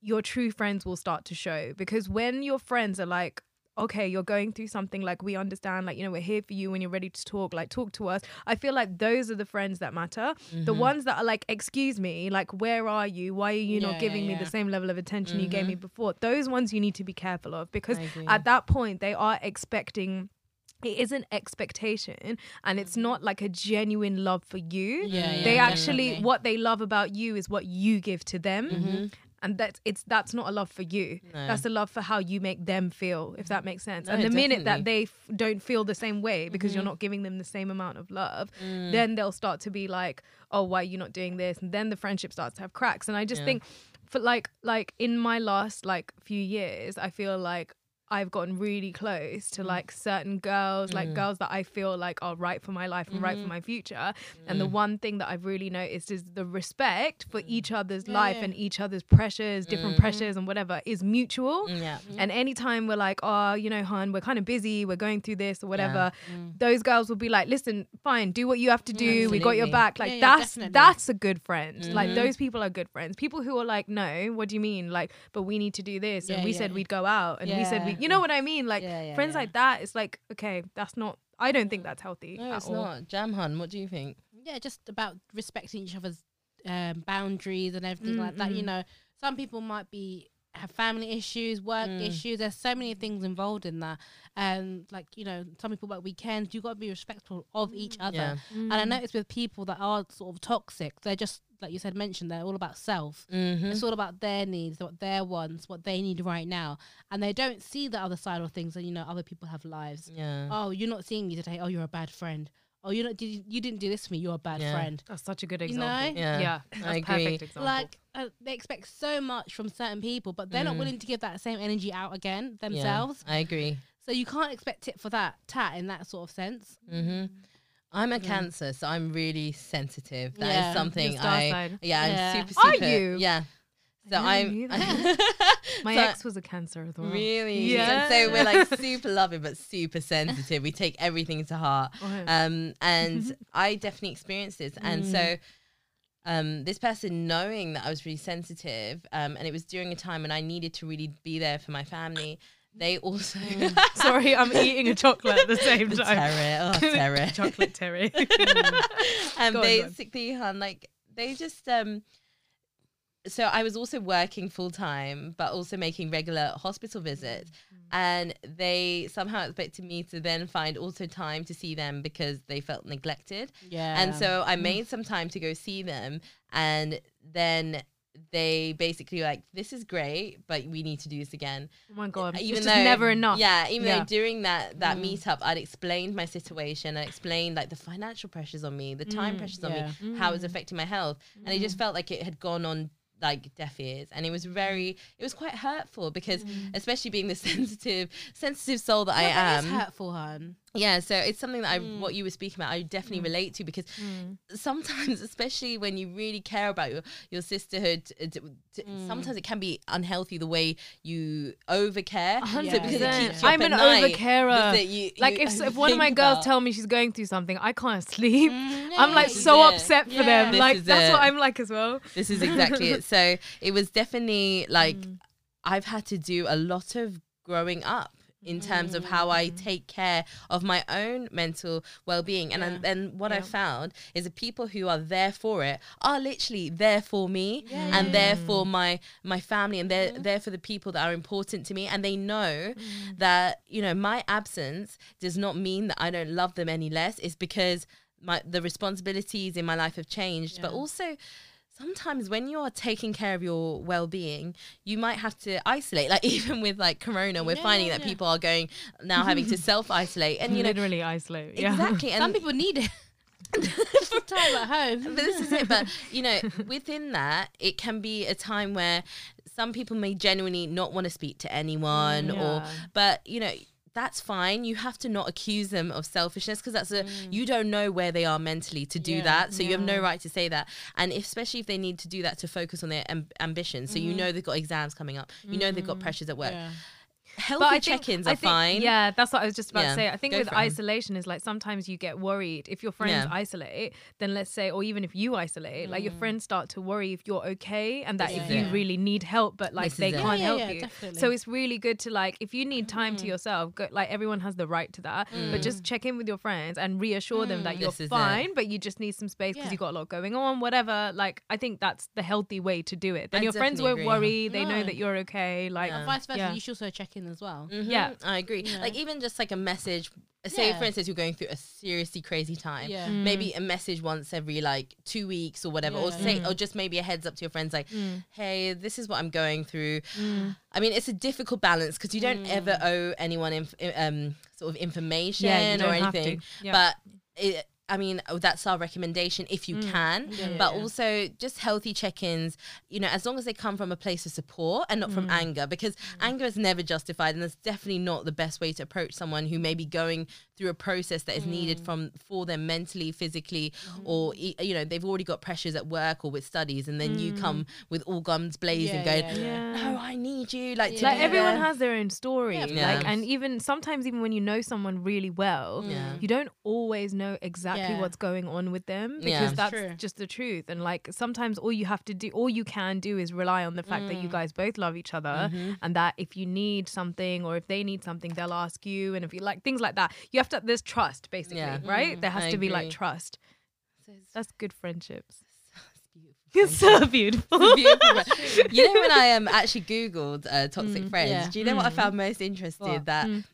your true friends will start to show, because when your friends are like, okay, you're going through something, like, we understand, like, you know, we're here for you when you're ready to talk, like, talk to us. I feel like those are the friends that matter. Mm-hmm. The ones that are like, excuse me, like, where are you? Why are you yeah, not giving yeah, yeah. me the same level of attention mm-hmm. you gave me before? Those ones you need to be careful of, because at that point they are expecting... It is an expectation, and it's not like a genuine love for you. Yeah, yeah, they actually, definitely. What they love about you is what you give to them. Mm-hmm. And that's, it's, that's not a love for you. No. That's a love for how you make them feel, if that makes sense. No, and the definitely. minute that they f- don't feel the same way because mm-hmm. you're not giving them the same amount of love, mm. then they'll start to be like, oh, why are you not doing this? And then the friendship starts to have cracks. And I just yeah. think, for like, like in my last like few years, I feel like I've gotten really close to like certain girls, like mm. girls that I feel like are right for my life and mm-hmm. right for my future. Mm. And the one thing that I've really noticed is the respect for each other's yeah, life yeah. and each other's pressures, different mm-hmm. pressures and whatever, is mutual. Yeah. And anytime we're like, oh, you know, hon, we're kind of busy, we're going through this or whatever, yeah. mm. those girls will be like, listen, fine, do what you have to do. Absolutely. We got your back. Like yeah, yeah, that's definitely. that's a good friend. Mm-hmm. Like those people are good friends. People who are like, no, what do you mean? Like, but we need to do this. Yeah, and we yeah, said yeah. we'd go out, and yeah. we said we. You know what I mean? Like yeah, yeah, friends yeah. like that, it's like, okay, that's not, I don't think that's healthy. No, it's all. not. Jamhan, what do you think? Yeah, just about respecting each other's um, boundaries and everything mm-hmm. like that. You know, some people might be, have family issues, work mm. issues. There's so many things involved in that. And um, like, you know, some people work weekends. You've got to be respectful of each other. Yeah. Mm. And I noticed with people that are sort of toxic, they're just, like you said, mentioned, they're all about self. Mm-hmm. It's all about their needs, what their wants, what they need right now. And they don't see the other side of things. And, you know, other people have lives. Yeah. Oh, you're not seeing me today. Oh, you're a bad friend. Oh, you're not, did, you didn't do this for me. You're a bad yeah. friend. That's such a good example. You know? Yeah, yeah. That's I agree. Perfect example. Like, uh, they expect so much from certain people, but they're mm. not willing to give that same energy out again themselves. Yeah, I agree. So you can't expect tit for that, tat in that sort of sense. Mm-hmm. I'm a yeah. Cancer, so I'm really sensitive. That yeah. is something I. Yeah, yeah, I'm super, super. Are you? Yeah. So I'm. My so ex was a Cancer as well. Really? Yeah. And so we're like super loving, but super sensitive. We take everything to heart. Oh. Um, and I definitely experienced this. And mm. so, um, this person knowing that I was really sensitive, um, and it was during a time when I needed to really be there for my family. They also... Mm. Sorry, I'm eating a chocolate at the same the time. Terror, oh, terror. Chocolate terror. Mm. And go basically, on, on. like, they just... Um, so I was also working full-time, but also making regular hospital visits. Mm. And they somehow expected me to then find also time to see them because they felt neglected. Yeah. And so I made some time to go see them. And then... they basically were like, this is great, but we need to do this again. Oh my god, even it's though, just never enough. Yeah, even yeah. though during that that mm. meetup, I'd explained my situation. I explained like the financial pressures on me, the time mm, pressures yeah. on me, mm. how it was affecting my health, mm. and it just felt like it had gone on like deaf ears, and it was very, it was quite hurtful because, mm. especially being the sensitive, sensitive soul that no, I that am, is hurtful, hon. Yeah, so it's something that I, mm. what you were speaking about, I definitely mm. relate to because mm. sometimes, especially when you really care about your, your sisterhood, t- t- t- mm. sometimes it can be unhealthy the way you overcare. one hundred percent. So because it keeps you I'm up at an overcarer. You, like you if, if one of my girls about. tell me she's going through something, I can't sleep. Mm, yeah, I'm like so upset yeah. for them. This like that's it. what I'm like as well. This is exactly it. So it was definitely like mm. I've had to do a lot of growing up in terms of how I take care of my own mental well-being. And yeah. and what yeah. I found is that people who are there for it are literally there for me yeah. and there for my, my family, and they're yeah. there for the people that are important to me. And they know mm. that, you know, my absence does not mean that I don't love them any less. It's because my the responsibilities in my life have changed, yeah. but also... sometimes when you are taking care of your well-being, you might have to isolate. Like even with like Corona, we're yeah, finding yeah, that yeah. people are going now having to self-isolate and you know literally isolate. Yeah. Exactly. And some people need it. Time at home. But this is it. But you know, within that, it can be a time where some people may genuinely not want to speak to anyone, yeah. or but you know. That's fine. You have to not accuse them of selfishness because that's a mm. you don't know where they are mentally to do yeah, that. So yeah. you have no right to say that. And if, especially if they need to do that to focus on their amb- ambitions. So mm. you know they've got exams coming up. Mm. You know they've got pressures at work. Yeah. Healthy check-ins are think, fine. Yeah, that's what I was just about yeah, to say. I think with isolation is like sometimes you get worried. If your friends yeah. isolate, then let's say, or even if you isolate, mm. like your friends start to worry if you're okay and that yeah, if yeah. you really need help, but like this they can't yeah, help yeah, you. Definitely. So it's really good to like, if you need time mm. to yourself, go, like everyone has the right to that, mm. but just check in with your friends and reassure mm. them that you're this fine, but you just need some space because yeah. you've got a lot going on, whatever. Like, I think that's the healthy way to do it. Then I your friends won't agree. worry. They no. know that you're okay. Like, yeah. vice versa, yeah. you should also check in as well. Mm-hmm. Yeah, I agree. Yeah. Like even just like a message. Say yeah. for instance you're going through a seriously crazy time. Yeah. Mm. Maybe a message once every like two weeks or whatever. Yeah. Or say mm. or just maybe a heads up to your friends like, mm. hey, this is what I'm going through. Mm. I mean, it's a difficult balance because you don't mm. ever owe anyone inf um sort of information yeah, or anything. Yep. But it, I mean, oh, that's our recommendation if you mm. can, yeah, but yeah. also just healthy check-ins, you know, as long as they come from a place of support and not mm. from anger, because mm. anger is never justified, and that's definitely not the best way to approach someone who may be going through a process that is mm. needed from for them mentally, physically, mm. or, you know, they've already got pressures at work or with studies, and then mm. you come with all guns blazing yeah, going, yeah, yeah. oh, I need you. Like, yeah. like everyone yeah. has their own story. Yeah, like, and even sometimes even when you know someone really well, yeah. you don't always know exactly Yeah. what's going on with them, because yeah. that's True. just the truth. And like sometimes all you have to do, all you can do is rely on the fact mm. that you guys both love each other, mm-hmm. and that if you need something or if they need something, they'll ask you. And if you like things like that, you have to, there's trust basically, yeah. right? Mm-hmm. There has I to be agree. like trust. So that's good friendships. It's so beautiful. It's beautiful. You know, when I um, actually Googled uh, toxic mm, friends, yeah. do you know mm. what I found most interested? What? That mm.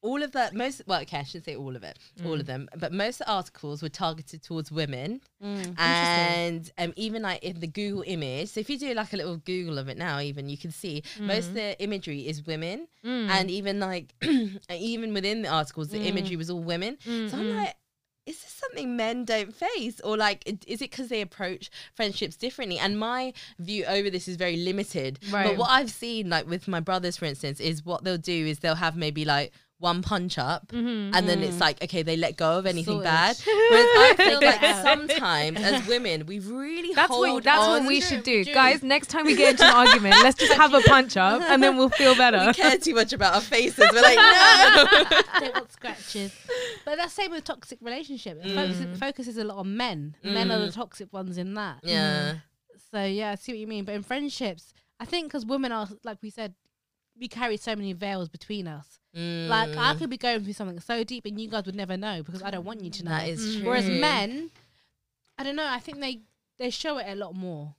all of that, most, well, okay, I should say all of it, mm. all of them, but most articles were targeted towards women. Mm. And um, even like in the Google image, so if you do like a little Google of it now, even you can see mm. most of the imagery is women. Mm. And even like, even within the articles, the mm. imagery was all women. Mm-hmm. So I'm like, is this something men don't face? Or like, is it because they approach friendships differently? And my view over this is very limited. Right. But what I've seen, like with my brothers, for instance, is what they'll do is they'll have maybe like, one punch up mm-hmm, and then mm. it's like, okay, they let go of anything Sorted. bad. Whereas I feel like sometimes as women, we really that's hold what, that's on. That's what we true, should do. True. Guys, next time we get into an argument, let's just have a punch up and then we'll feel better. We care too much about our faces. We're like, no. Don't want scratches. But that's the same with toxic relationship. It mm. focuses, focuses a lot on men. Mm. Men are the toxic ones in that. Yeah. Mm. So yeah, I see what you mean. But in friendships, I think because women are, like we said, we carry so many veils between us. Mm. Like, I could be going through something so deep and you guys would never know because I don't want you to know. That is true. Whereas men, I don't know, I think they, they show it a lot more.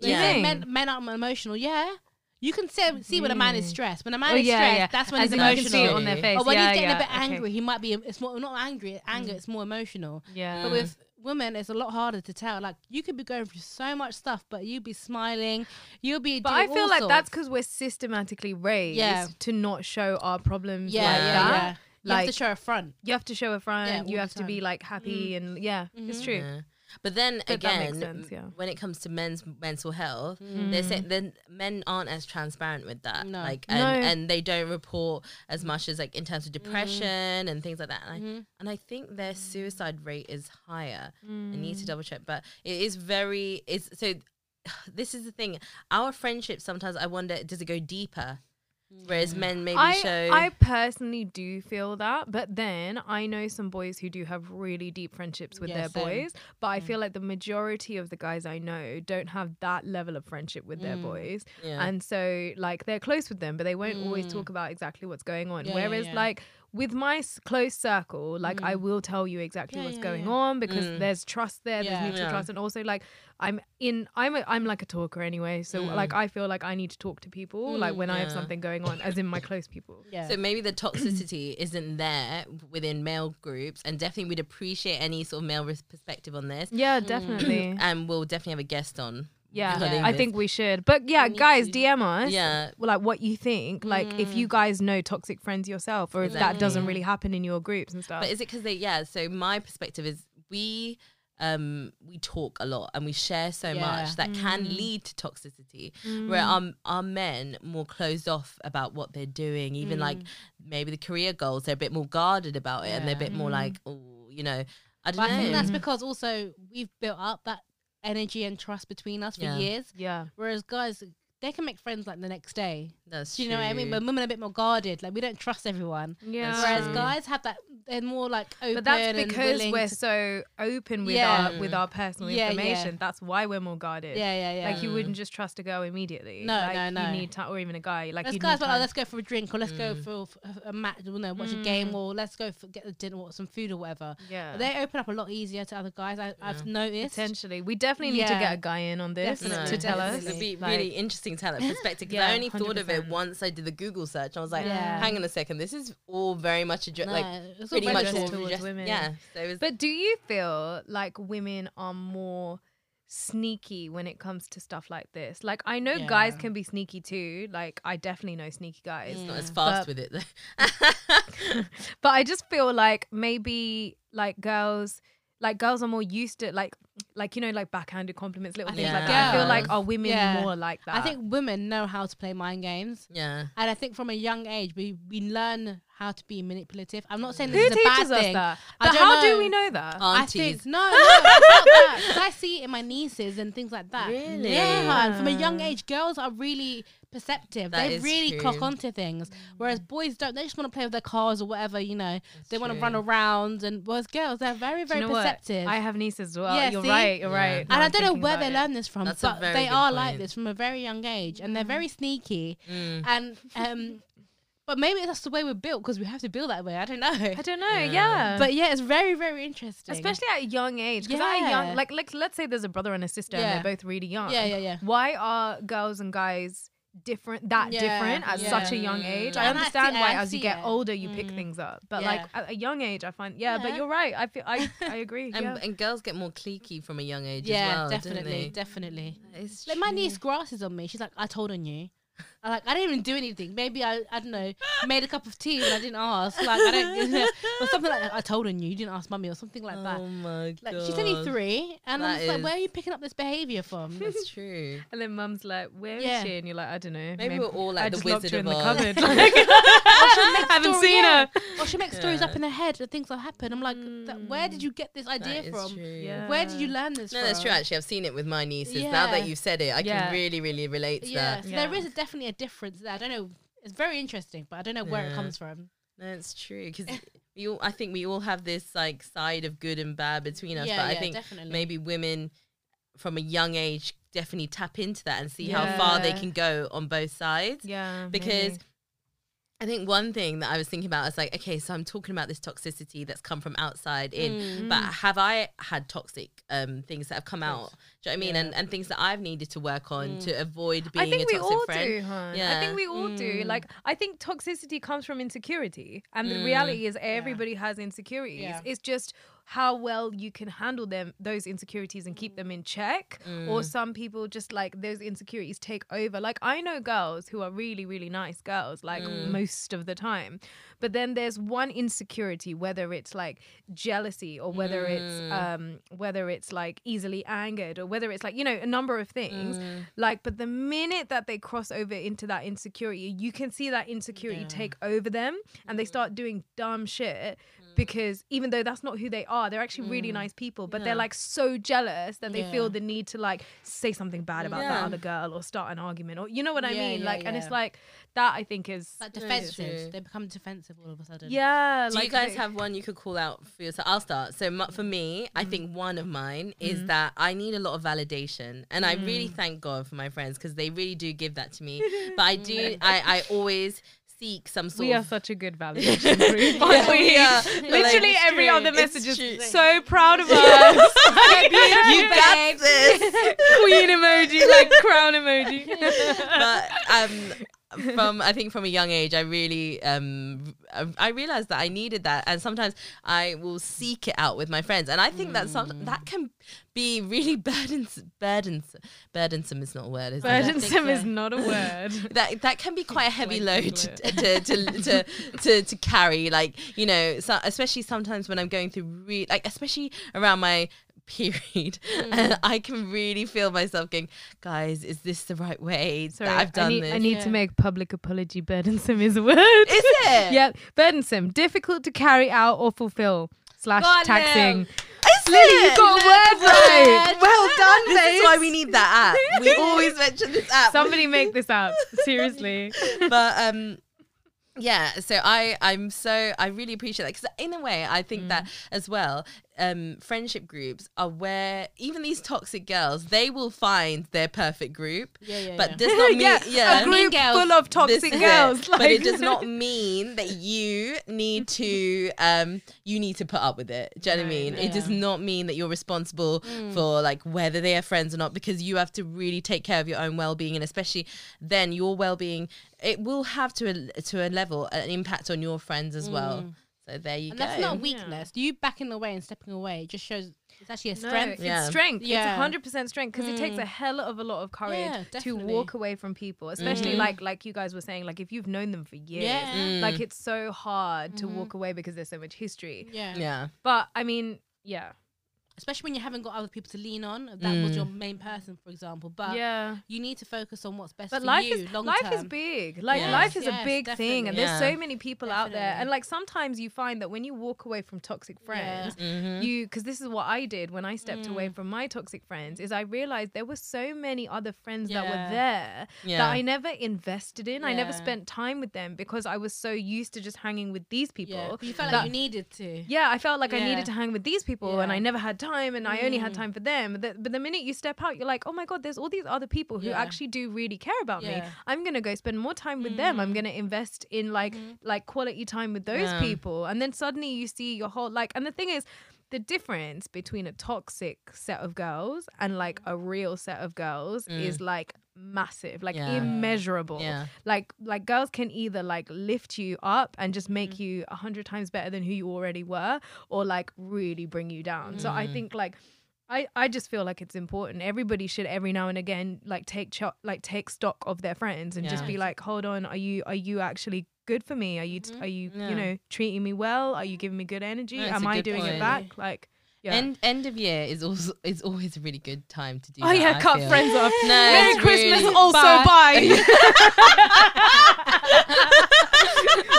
Yeah. Men, men are emotional, yeah. You can see, see when a man is stressed. When a man oh, is yeah, stressed, yeah. that's when As he's emotional. See it on their face. Or when yeah, he's getting yeah. a bit angry, okay. he might be, it's more, not angry, anger, mm. it's more emotional. Yeah. But with women, it's a lot harder to tell. Like, you could be going through so much stuff, but you'd be smiling, you'll be But I feel like sorts. that's because we're systematically raised yeah. to not show our problems yeah, like yeah, that. Yeah. Like, you have to show a front. You have to show a front. Yeah, you have to be like happy mm. and yeah, mm-hmm. it's true. Yeah. But then but again, sense, yeah. when it comes to men's mental health, mm. they're saying then men aren't as transparent with that, no. like, and, no. and they don't report as much as like in terms of depression mm. and things like that. And, mm. I, and I think their suicide rate is higher. Mm. I need to double check, but it is very. It's so. This is the thing. Our friendship sometimes I wonder, does it go deeper? Whereas men maybe I, show... I personally do feel that, but then I know some boys who do have really deep friendships with yeah, their same. boys, but mm. I feel like the majority of the guys I know don't have that level of friendship with mm. their boys. Yeah. And so, like, they're close with them, but they won't mm. always talk about exactly what's going on. Yeah, Whereas, yeah, yeah. like... with my close circle, like mm. I will tell you exactly yeah, what's yeah, going yeah. on because mm. there's trust there, yeah, there's mutual yeah. trust, and also like I'm in, I'm a, I'm like a talker anyway, so mm. like I feel like I need to talk to people mm, like when yeah. I have something going on, as in my close people. Yeah. So maybe the toxicity isn't there within male groups, and definitely we'd appreciate any sort of male perspective on this. Yeah, definitely. And we'll definitely have a guest on. Yeah, yeah. I think we should. But yeah, Me guys, too. D M us. Yeah. Like what you think. Like mm. if you guys know toxic friends yourself, or exactly. if that doesn't really happen in your groups and stuff. But is it because they, yeah, so my perspective is we... um we talk a lot and we share so yeah. much that mm. can lead to toxicity mm. where our, our men more closed off about what they're doing, even mm. like maybe the career goals, they're a bit more guarded about it yeah. and they're a bit mm. more like, oh, you know, I don't but know. I think that's because also we've built up that energy and trust between us for yeah. years. Yeah. Whereas guys, they can make friends like the next day. That's Do you know true. what I mean? But women are a bit more guarded. Like, we don't trust everyone. Yeah. Whereas true. guys have that, they're more like open. But that's because and we're so open with yeah. our with our personal yeah, information. Yeah. That's why we're more guarded. Yeah, yeah, yeah. Like, you wouldn't just trust a girl immediately. No, like, no, no. You need time, or even a guy. Like, you guys, need like, oh, let's go for a drink, or let's mm. go for a match, you know, watch mm. a game, or let's go for get a dinner or some food or whatever. Yeah. But they open up a lot easier to other guys. I, yeah. I've noticed. Potentially, we definitely yeah. need to get a guy in on this no. to tell us. It'd be really like, interesting to have that perspective. Yeah, I only one hundred percent thought of it once I did the Google search. I was like, yeah. hang on a second, this is all very much addressed, no, like pretty much all towards women. Yeah. So it was but do you feel like women are more sneaky when it comes to stuff like this? Like, I know yeah. guys can be sneaky too. Like, I definitely know sneaky guys. Yeah. Not as fast but, with it though. But I just feel like maybe like girls. Like, girls are more used to, like, like you know, like, backhanded compliments, little I things yeah. like that. I feel like, are women yeah. more like that? I think women know how to play mind games. Yeah. And I think from a young age, we, we learn how to be manipulative. I'm not saying this Who is a bad thing. Who teaches us that? But how know. do we know that? Aunties. I think, no, no, it's not that. Because I see it in my nieces and things like that. Really? Yeah. yeah. From a young age, girls are really perceptive. That they really true. Clock onto things. Whereas boys don't. They just want to play with their cars or whatever, you know. That's they want to run around. And whereas girls, they're very, very you know perceptive. What? I have nieces as well. Yeah, you're see? right, you're yeah. right. No, and I don't know where they learn this from, That's but they are point. like this from a very young age. And they're very sneaky. Mm. And... um. But maybe that's the way we're built, because we have to build that way. I don't know. I don't know. Yeah. yeah. But yeah, it's very, very interesting, especially at a young age. Because yeah. at a young, like, like, let's say there's a brother and a sister, yeah. and they're both really young. Yeah, yeah, yeah. Why are girls and guys different? That yeah. different at yeah. such a young age. I and understand I see, why I as you get it. older, you mm. pick things up. But yeah. like at a young age, I find yeah. yeah. But you're right. I feel, I I agree. And, yeah. and girls get more cliquey from a young age. Yeah, as well, definitely, don't they? definitely. It's like true. My niece grasses on me. She's like, I told on you. I like I didn't even do anything. Maybe I I don't know made a cup of tea and I didn't ask. Like I don't you know, or something like that. I told her you, you didn't ask mummy or something like that. Oh my god! Like, she's only three, and that I'm just like, where are you picking up this behaviour from? That's true. And then mum's like, where yeah. is she? And you're like, I don't know. Maybe, maybe we're all like I the just Wizard of Oz. In the cupboard. Like, I haven't seen her. Or she makes yeah. stories up in her head and things that happen. I'm like, mm. where did you get this idea that from? Yeah. Where did you learn this? No, from? That's true. Actually, I've seen it with my nieces. Yeah. Now that you've said it, I yeah. can really, really relate to yeah. that. Yeah. So there is a definitely a difference there. I don't know, it's very interesting, but I don't know where yeah. it comes from. That's true, because we all, I think we all have this like side of good and bad between us, yeah, but yeah, I think definitely. Maybe women from a young age definitely tap into that and see yeah. how far they can go on both sides. Yeah, because maybe. I think one thing that I was thinking about is like, okay, so I'm talking about this toxicity that's come from outside in, mm. but have I had toxic um, things that have come out? Do you know what I mean? Yeah. And, and things that I've needed to work on mm. to avoid being a toxic friend. Do, huh? yeah. I think we all do. I think we all do. Like, I think toxicity comes from insecurity. And mm. the reality is everybody yeah. has insecurities. Yeah. It's just how well you can handle them, those insecurities, and keep them in check. Mm. Or some people just like those insecurities take over. Like, I know girls who are really, really nice girls, like mm. most of the time. But then there's one insecurity, whether it's like jealousy or whether mm. it's um whether it's like easily angered or whether it's like, you know, a number of things. Mm. Like, but the minute that they cross over into that insecurity, you can see that insecurity yeah. take over them and they start doing dumb shit. Because even though that's not who they are, they're actually mm. really nice people, but yeah. they're like so jealous that they yeah. feel the need to like say something bad about yeah. that other girl or start an argument, or you know what I yeah, mean yeah, like yeah. and it's like that I think is like defensive. They become defensive all of a sudden. Yeah. Do like you guys have one you could call out for yourself? I'll start. So for me, mm. I think one of mine is mm. that I need a lot of validation, and mm. I really thank God for my friends because they really do give that to me. But I do I, I always seek some sort we of... are such a good validation group, aren't we? Yeah. Yeah. Literally like, every true. other message it's is true. so proud of us. Like, you got this. Queen emoji, like crown emoji. But um, from I think from a young age, I really um, I, I realized that I needed that, and sometimes I will seek it out with my friends, and I think mm. that some that can be really burdensome. Burdensome, burdensome is not a word. Is burdensome it? is not a word. That that can be quite a heavy load to to to, to to to carry. Like, you know, so especially sometimes when I'm going through re like especially around my period, mm. and I can really feel myself going, guys, is this the right way? Sorry, that I've done I need, this. I need yeah. to make public apology. Burdensome is a word. Is it? Yeah, burdensome, difficult to carry out or fulfill. slash taxing. Lily, you got a word right. Well done, babe. This is why we need that app. We always mention this app. Somebody make this app, seriously. But um, yeah, so I, I'm so, I really appreciate that. Because in a way, I think mm. that as well, um, friendship groups are where even these toxic girls, they will find their perfect group. Yeah, yeah, but yeah. does not mean, yeah, yeah, a group full of toxic girls. Like. But it does not mean that you need to, um, you need to put up with it. Do you know right, what I mean? Yeah. It does not mean that you're responsible mm. for like whether they are friends or not, because you have to really take care of your own well-being, and especially then your well-being, it will have to a, to a level an impact on your friends as mm. well. So there you and go. That's not weakness. Yeah. You backing away and stepping away just shows it's actually a strength. No, yeah. It's strength. Yeah. It's one hundred percent strength, because mm. it takes a hell of a lot of courage yeah, to walk away from people, especially mm. like like you guys were saying, like if you've known them for years, yeah. mm. like it's so hard mm-hmm. to walk away because there's so much history. Yeah. Yeah. But I mean, yeah. especially when you haven't got other people to lean on. That mm. was your main person, for example. But yeah. you need to focus on what's best but for life you is, long life term. Life is big. Like yes, life is yes, a big definitely. thing. And yeah. there's so many people definitely. out there. And like sometimes you find that when you walk away from toxic friends, yeah. mm-hmm. you, because this is what I did when I stepped mm. away from my toxic friends, is I realized there were so many other friends yeah. that were there yeah. that I never invested in. Yeah. I never spent time with them because I was so used to just hanging with these people. Yeah. You felt that, like you needed to. Yeah, I felt like yeah. I needed to hang with these people yeah. and I never had time and mm. I only had time for them. But the, but the minute you step out, you're like, oh my God, there's all these other people who yeah. actually do really care about yeah. me. I'm gonna go spend more time with mm. them. I'm gonna invest in like mm. like quality time with those yeah. people. And then suddenly you see your whole like, and the thing is, the difference between a toxic set of girls and like a real set of girls mm. is like massive, like yeah. immeasurable. Yeah. Like like girls can either like lift you up and just make mm. you a hundred times better than who you already were, or like really bring you down. Mm. So I think like I, I just feel like it's important. Everybody should every now and again like take ch like take stock of their friends and yeah. just be like, hold on, are you are you actually good for me? Are you mm-hmm. are you yeah. you know, treating me well? Are you giving me good energy? No, am I doing point. it back? Like Yeah. End end of year is also is always a really good time to do. Oh that, yeah, I cut feel. friends off. No, Merry Christmas, really also bye.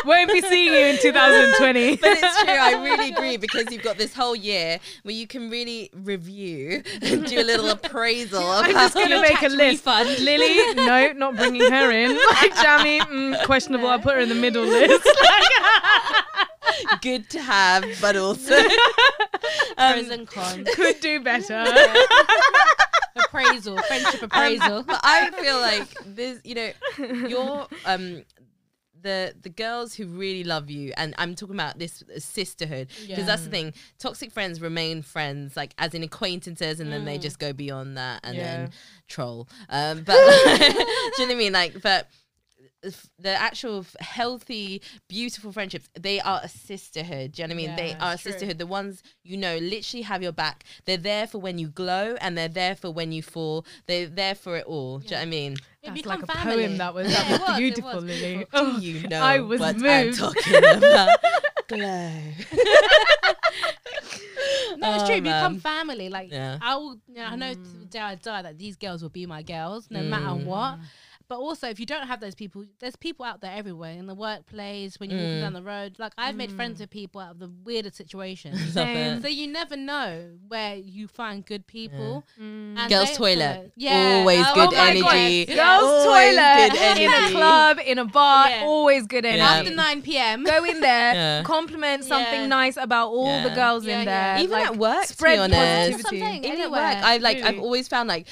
Won't be seeing you in two thousand twenty. But it's true. I really agree, because you've got this whole year where you can really review and do a little appraisal. Of I'm just gonna make a list. Refund. Lily, no, not bringing her in. Like Jamie, mm, questionable. No. I'll put her in the middle list. Good to have, but also um, pros and cons. Could do better. Yeah. Appraisal, friendship appraisal. Um, but I feel like this, you know, your um, the the girls who really love you, and I'm talking about this sisterhood, because yeah. that's the thing. Toxic friends remain friends, like as in acquaintances, and mm. then they just go beyond that and yeah. then troll. Um, but like, do you know what I mean? Like, but. The actual healthy, beautiful friendships, they are a sisterhood. Do you know what I mean? Yeah, they are a true. sisterhood. The ones, you know, literally have your back. They're there for when you glow, and they're there for when you fall. They're there for it all. Yeah. Do you know what I mean? That's Become like a family. poem that was, that yeah, was, was beautiful, was. Lily. Oh, do you know I was what moved. I'm talking about? Glow. No, it's true. Um, Become family. Like, yeah. I will, you know, I know mm. till I die that these girls will be my girls, no mm. matter what. But also, if you don't have those people, there's people out there everywhere, in the workplace, when you're mm. walking down the road. Like, I've mm. made friends with people out of the weirdest situations. So you never know where you find good people. Yeah. Mm. And girls' toilet. Yeah. Always oh, good oh energy. God. Girls' always toilet. Good energy. In a club, in a bar, yeah. always good energy. Yeah. After nine p m Go in there, yeah. compliment something yeah. nice about all yeah. the girls yeah, in yeah. there. Even like, at work, spread to be honest. Positivity. Even anywhere. At work, I, like, I've always found, like,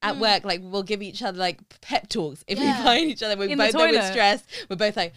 at mm. work, like, we'll give each other like pep talks if yeah. we find each other. We're In both the we're stressed. We're both like,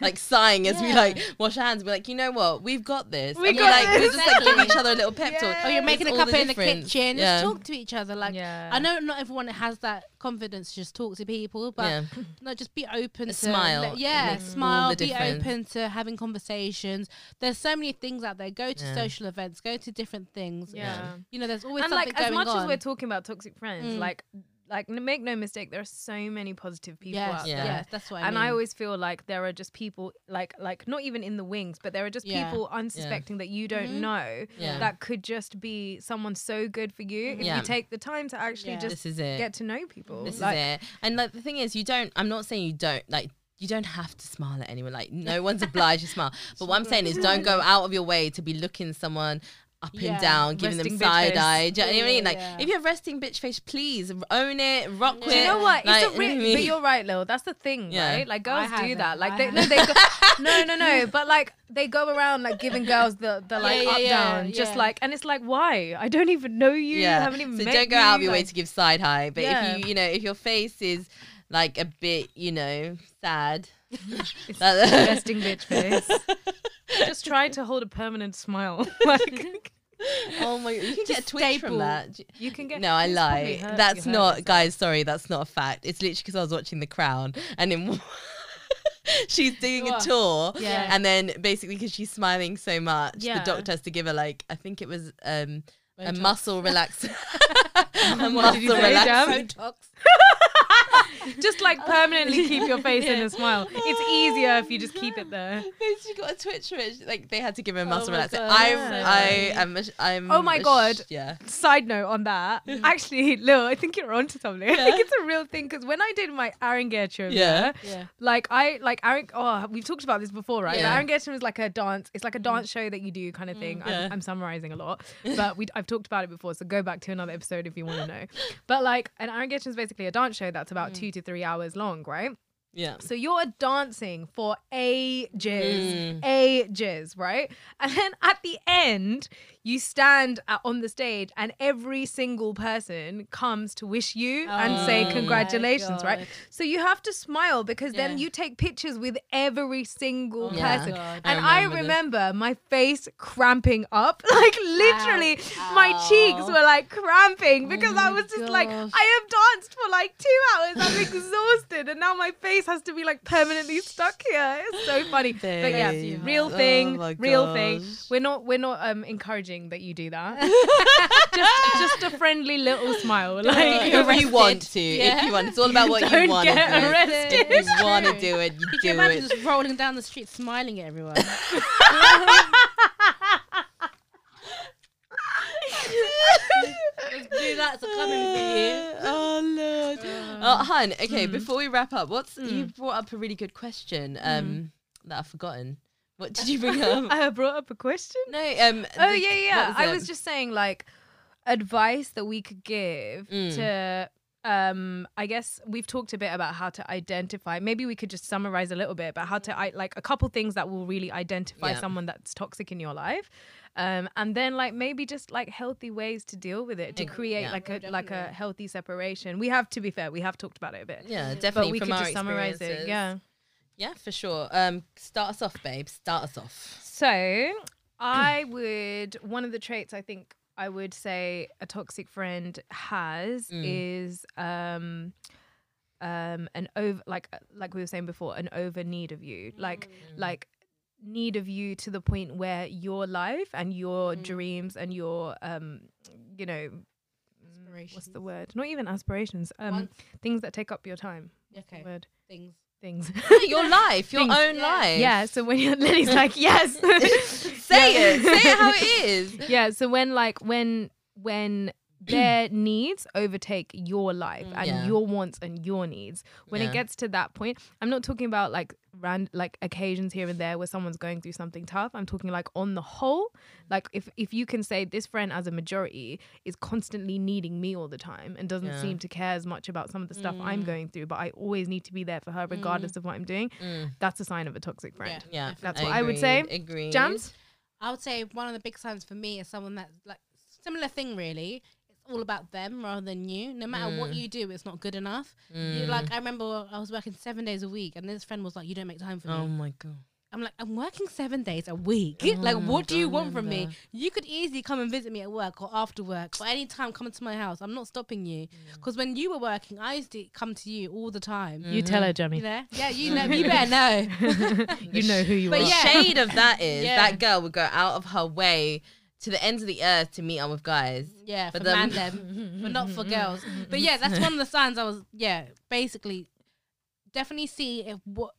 like sighing as yeah. we like wash our hands. We're like, you know what? We've got this. We and got we're like, this. We're just like giving each other a little pep yeah. talk. Oh, you're making it's a cup in difference. the kitchen. Yeah. Just talk to each other. Like, yeah. I know not everyone has that confidence to just talk to people, but yeah. no, just be open. A to smile. Like, yeah, smile. Be difference. open to having conversations. There's so many things out there. Go to yeah. social events. Go to different things. Yeah, you know, there's always and something like, going on. And like, as much as we're talking about toxic friends, mm. like. Like, make no mistake, there are so many positive people yes, out yeah. there. Yes, that's what I And mean. I always feel like there are just people, like, like not even in the wings, but there are just yeah. people unsuspecting yeah. that you don't mm-hmm. know yeah. that could just be someone so good for you if yeah. you take the time to actually yeah. just get to know people. This like, is it. And, like, the thing is, you don't, I'm not saying you don't, like, you don't have to smile at anyone. Like, no one's obliged to smile. But what I'm saying is, don't go out of your way to be looking someone up yeah. and down, giving resting them side eye. Do you yeah, know what I mean? Like, yeah. if you're resting bitch face, please own it, rock yeah. with it. You know what? Like, it's a real, but you're right, Lil. That's the thing, yeah. right? Like, girls do that. Like, they, no, they go, no, no, no. But like, they go around like giving girls the, the like yeah, up yeah, down, yeah. just like, and it's like, why? I don't even know you. Yeah. I haven't even so met you. So don't go out of your like, way to give side high. But yeah. if you, you know, if your face is like a bit, you know, sad. It's resting bitch face. Just try to hold a permanent smile. Like, oh my! You can get a twitch from that. You can get. No, I lie. That's not, guys. Sorry, that's not a fact. It's literally because I was watching The Crown, and in she's doing a tour, yeah. and then basically because she's smiling so much, yeah. the doctor has to give her like I think it was um, a muscle relaxer. A muscle relaxer. Just like permanently keep your face yeah. in a smile. It's easier if you just keep it there. She got a twitch from it. Like they had to give her a muscle oh relaxer. I'm, yeah. I am. I'm, I'm. Oh my god. Yeah. Side note on that. Actually, Lil, I think you're onto something. Yeah. I think it's a real thing because when I did my Arangetram, yeah. yeah, like I like Arang. Oh, we've talked about this before, right? Yeah. Arangetram is like a dance. It's like a dance show that you do kind of thing. Mm, yeah. I'm, I'm summarizing a lot, but we I've talked about it before. So go back to another episode if you want to know. But like an Arangetram is basically a dance show that's about mm. two to three hours long, right? Yeah. So you're dancing for ages, mm. ages, right? And then at the end, you stand on the stage and every single person comes to wish you oh and say congratulations, right? So you have to smile because yeah. then you take pictures with every single oh person. God. And I remember, I remember my face cramping up. Like literally Ow. my Ow. cheeks were like cramping because oh I was just gosh. like, I have danced for like two hours. I'm exhausted and now my face has to be like permanently stuck here. It's so funny. Dang. But yeah, real thing, oh real thing. We're not, we're not um, encouraging that you do that. just, just a friendly little smile. Like if you want to, yeah. if you want, it's all about what you want to do. Don't get arrested. If you want to do it, you, you do can imagine it. Just rolling down the street, smiling at everyone. Just do that, it's coming for you. Oh lord. Oh, oh hun. Okay, mm. before we wrap up, what's mm. you brought up a really good question um mm. that I've forgotten. What did you bring up? I brought up a question. No. Um, oh the, yeah, yeah. I was just saying like advice that we could give mm. to. Um, I guess we've talked a bit about how to identify. Maybe we could just summarize a little bit about how to like a couple things that will really identify yeah. someone that's toxic in your life. Um, and then like maybe just like healthy ways to deal with it, to create yeah, like a definitely. like a healthy separation. We have to be fair. We have talked about it a bit. Yeah, definitely. But we from could our just summarize it. Yeah. Yeah, for sure. Um, start us off, babe. Start us off. So I would, one of the traits I think I would say a toxic friend has mm. is um, um, an over, like like we were saying before, an over need of you. Like, mm. like need of you to the point where your life and your mm. dreams and your, um, you know, aspirations. What's the word? Not even aspirations. Um, Once. Things that take up your time. What's okay. the word? Things. Things. Your life, your Things. own yeah. life. Yeah, so when you're, Lily's like, yes. Say yeah. it, say it how it is. Yeah, so when like, when, when their needs overtake your life and yeah. your wants and your needs, when yeah. it gets to that point, I'm not talking about like, rand like occasions here and there where someone's going through something tough. I'm talking like on the whole, like if, if you can say this friend as a majority is constantly needing me all the time and doesn't yeah. seem to care as much about some of the stuff mm. I'm going through, but I always need to be there for her regardless mm. of what I'm doing. Mm. That's a sign of a toxic friend. Yeah, yeah. That's I what agree. I would say. Agree. Jams? I would say one of the big signs for me is someone that's like similar thing really. All about them rather than you. No matter mm. what you do, it's not good enough. Mm. You, like I remember I was working seven days a week and this friend was like, you don't make time for oh me. Oh my god. I'm like, I'm working seven days a week. Oh like what do you want remember. from me? You could easily come and visit me at work or after work or any time come to my house. I'm not stopping you. Because mm. when you were working, I used to come to you all the time. You mm. tell her, Jamie. You know? Yeah, you know, you better know. You know who you but are. The yeah. shade of that is yeah. that girl would go out of her way to the ends of the earth to meet up with guys. Yeah, but for man them, but not for girls. But yeah, that's one of the signs I was, yeah, basically, definitely see if what,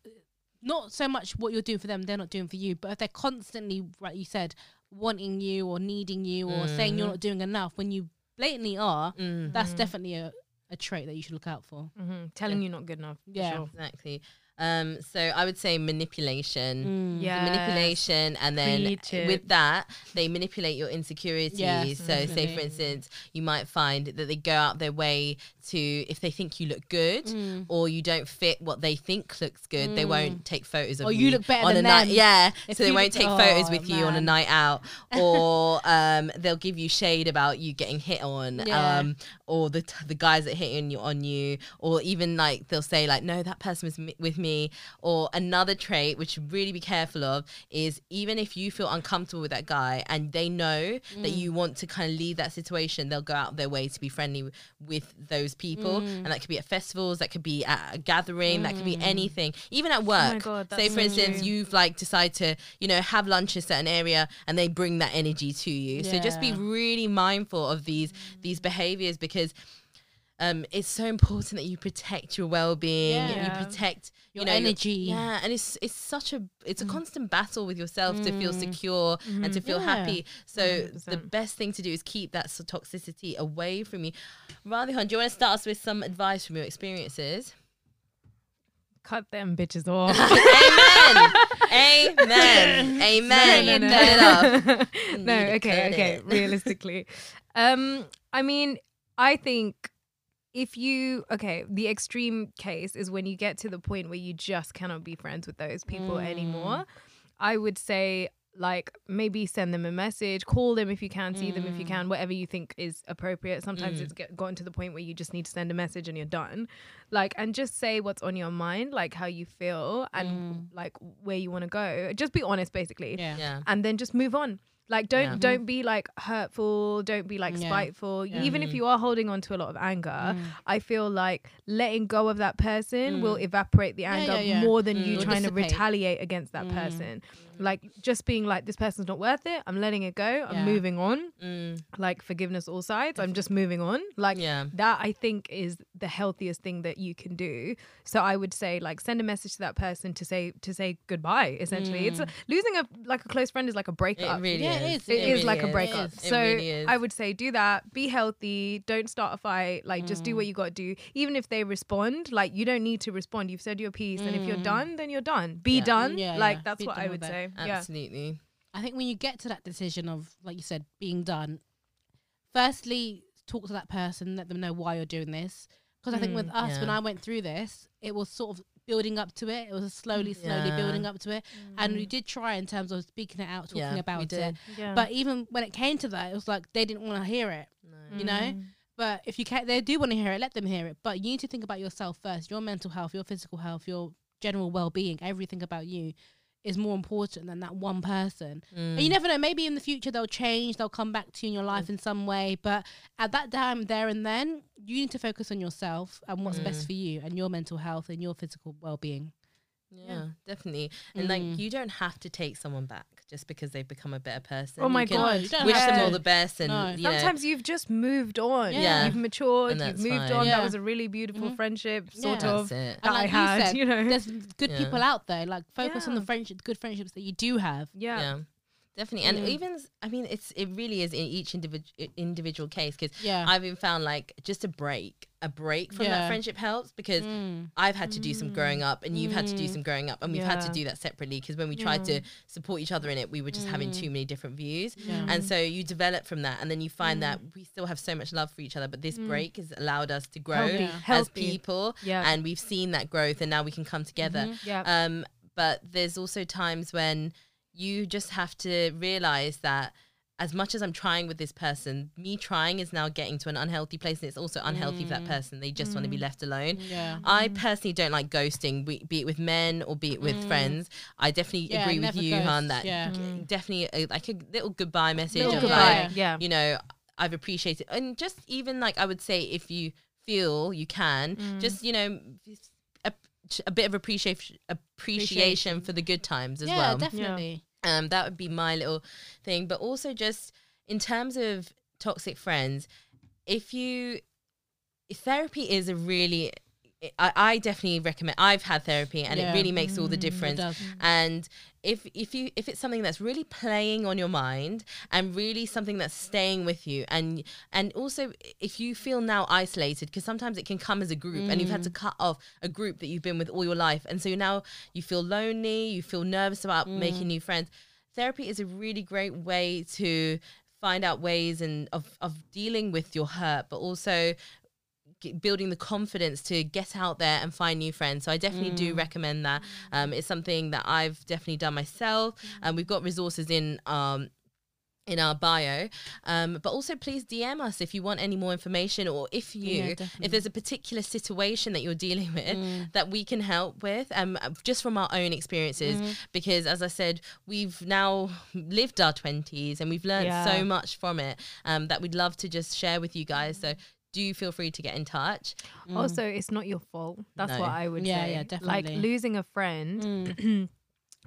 not so much what you're doing for them, they're not doing for you, but if they're constantly, like you said, wanting you or needing you or mm. saying you're not doing enough when you blatantly are, mm. that's definitely a, a trait that you should look out for. Mm-hmm. Telling yeah. you not good enough. Yeah, sure. Exactly. Um, so I would say manipulation, mm. yes. manipulation, and then with that they manipulate your insecurities. Yes, so definitely. Say for instance, you might find that they go out their way to, if they think you look good mm. or you don't fit what they think looks good, mm. they won't take photos of or you. Or you look better on than a them. Night, yeah, if so they won't take oh, photos with man. You on a night out, or um, they'll give you shade about you getting hit on, yeah. um, or the t the guys that hitting you on you, or even like they'll say like, no, that person was m with me. Me, or another trait which you really be careful of is even if you feel uncomfortable with that guy and they know mm. that you want to kind of leave that situation, they'll go out of their way to be friendly with those people, mm. and that could be at festivals, that could be at a gathering, mm. that could be anything, even at work. Oh God, say for instance true. You've like decided to, you know, have lunch in a certain area and they bring that energy to you, yeah. so just be really mindful of these mm. these behaviors, because Um, it's so important that you protect your well-being, yeah. you protect your you know, energy. Your, yeah, and it's it's such a it's a mm. constant battle with yourself mm. to feel secure mm-hmm. and to feel yeah. happy. So one hundred percent. The best thing to do is keep that toxicity away from you. Radhihan, do you want to start us with some advice from your experiences? Cut them bitches off. Amen. Amen. Amen. No, no, no. Turn it up. No, okay, okay. It. Realistically, um, I mean, I think. If you, okay, the extreme case is when you get to the point where you just cannot be friends with those people mm. anymore. I would say, like, maybe send them a message, call them if you can, see mm. them if you can, whatever you think is appropriate. Sometimes mm. it's get, gotten to the point where you just need to send a message and you're done. Like, and just say what's on your mind, like how you feel and mm. like where you want to go. Just be honest, basically. Yeah. yeah. And then just move on. Like, don't yeah. don't be like hurtful, don't be like yeah. spiteful. Yeah. Even mm. if you are holding on to a lot of anger, mm. I feel like letting go of that person mm. will evaporate the anger yeah, yeah, yeah. more than mm. you we'll trying dissipate. To retaliate against that mm. person. Like, just being like, this person's not worth it, I'm letting it go, yeah. I'm moving on. Mm. Like, forgiveness all sides, I'm just moving on. Like, yeah. that I think is the healthiest thing that you can do. So I would say, like, send a message to that person to say to say goodbye, essentially. Mm. It's uh, losing a like a close friend is like a breakup. It really yeah, is. It is, it it really is like is. A breakup. So really I would say do that, be healthy, don't start a fight, like mm. just do what you got to do. Even if they respond, like, you don't need to respond. You've said your piece mm. and if you're done, then you're done. Be yeah. done. Yeah, like, yeah. that's be what I would say. Absolutely. Yeah. I think when you get to that decision of, like you said, being done, firstly, talk to that person, let them know why you're doing this. Because mm, I think with us, yeah. when I went through this, it was sort of building up to it. It was slowly, slowly yeah. building up to it. Mm. And we did try in terms of speaking it out, talking yeah, about it. Yeah. But even when it came to that, it was like they didn't want to hear it, no. you mm. know? But if you can't, they do want to hear it, let them hear it. But you need to think about yourself first, your mental health, your physical health, your general well-being, everything about you. Is more important than that one person. Mm. And you never know, maybe in the future they'll change, they'll come back to you in your life mm. in some way, but at that time, there and then, you need to focus on yourself and what's mm. best for you and your mental health and your physical well-being. Yeah, yeah, definitely. And mm. like, you don't have to take someone back just because they've become a better person. Oh my God. Wish them all the best. And no. you sometimes know. You've just moved on. Yeah. You've matured. You've moved fine. On. Yeah. That was a really beautiful mm-hmm. friendship sort yeah. of that like I had. You, said, you know, there's good yeah. people out there. Like, focus yeah. on the friendship, good friendships that you do have. Yeah. yeah. Definitely. And mm. even, I mean, it's it really is in each individual individual case, because yeah. I've been found like just a break, a break from yeah. that friendship helps, because mm. I've had to do some growing up and you've mm. had to do some growing up, and we've yeah. had to do that separately, because when we yeah. tried to support each other in it, we were just mm. having too many different views. Yeah. And so you develop from that, and then you find mm. that we still have so much love for each other, but this mm. break has allowed us to grow Healthy. As Healthy. People. Yeah. And we've seen that growth, and now we can come together. Mm-hmm. yep. Um, but there's also times when you just have to realize that as much as I'm trying with this person, me trying is now getting to an unhealthy place, and it's also unhealthy mm. for that person. They just mm. want to be left alone. Yeah. I personally don't like ghosting, be, be it with men or be it with mm. friends. I definitely yeah, agree with you, Han, that yeah. mm. definitely a, like a little goodbye message. Little goodbye. Like, yeah. you know, I've appreciated. And just even like, I would say if you feel you can, mm. just, you know, a, a bit of appreciation, appreciation for the good times as yeah, well. Definitely. Yeah, definitely. Um, that would be my little thing. But also just in terms of toxic friends, if you, if therapy is a really I, I definitely recommend. I've had therapy, and yeah. it really makes all the difference. Mm, and if if you if it's something that's really playing on your mind, and really something that's staying with you, and and also if you feel now isolated, because sometimes it can come as a group, mm. and you've had to cut off a group that you've been with all your life, and so you now you feel lonely, you feel nervous about mm. making new friends. Therapy is a really great way to find out ways and of of dealing with your hurt, but also building the confidence to get out there and find new friends. So I definitely mm. do recommend that. Um, it's something that I've definitely done myself, and um, we've got resources in um in our bio, um but also please D M us if you want any more information, or if you yeah, if there's a particular situation that you're dealing with mm. that we can help with, um just from our own experiences, mm. because as I said, we've now lived our twenties and we've learned yeah. so much from it, um that we'd love to just share with you guys. So do feel free to get in touch. Mm. Also, it's not your fault. That's no. what I would yeah, say. Yeah, definitely. Like losing a friend mm.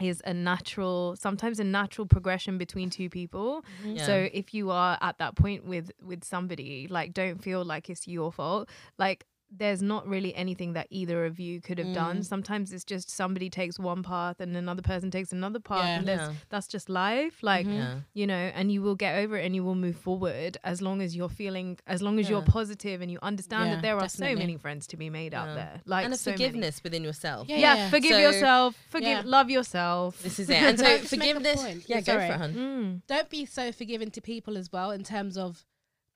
is a natural, sometimes a natural progression between two people. Mm-hmm. yeah. So if you are at that point with with somebody, like don't feel like it's your fault. Like there's not really anything that either of you could have mm. done. Sometimes it's just somebody takes one path and another person takes another path, yeah, and yeah. that's just life, like mm-hmm. yeah. you know, and you will get over it and you will move forward, as long as you're feeling, as long as yeah. you're positive and you understand yeah, that there definitely. Are so many friends to be made yeah. out there, like, and a so forgiveness many. Within yourself. Yeah, yeah, yeah. forgive so, yourself forgive yeah. love yourself, this is it. And so forgiveness yeah go sorry. For it, hun. Mm. Don't be so forgiving to people as well, in terms of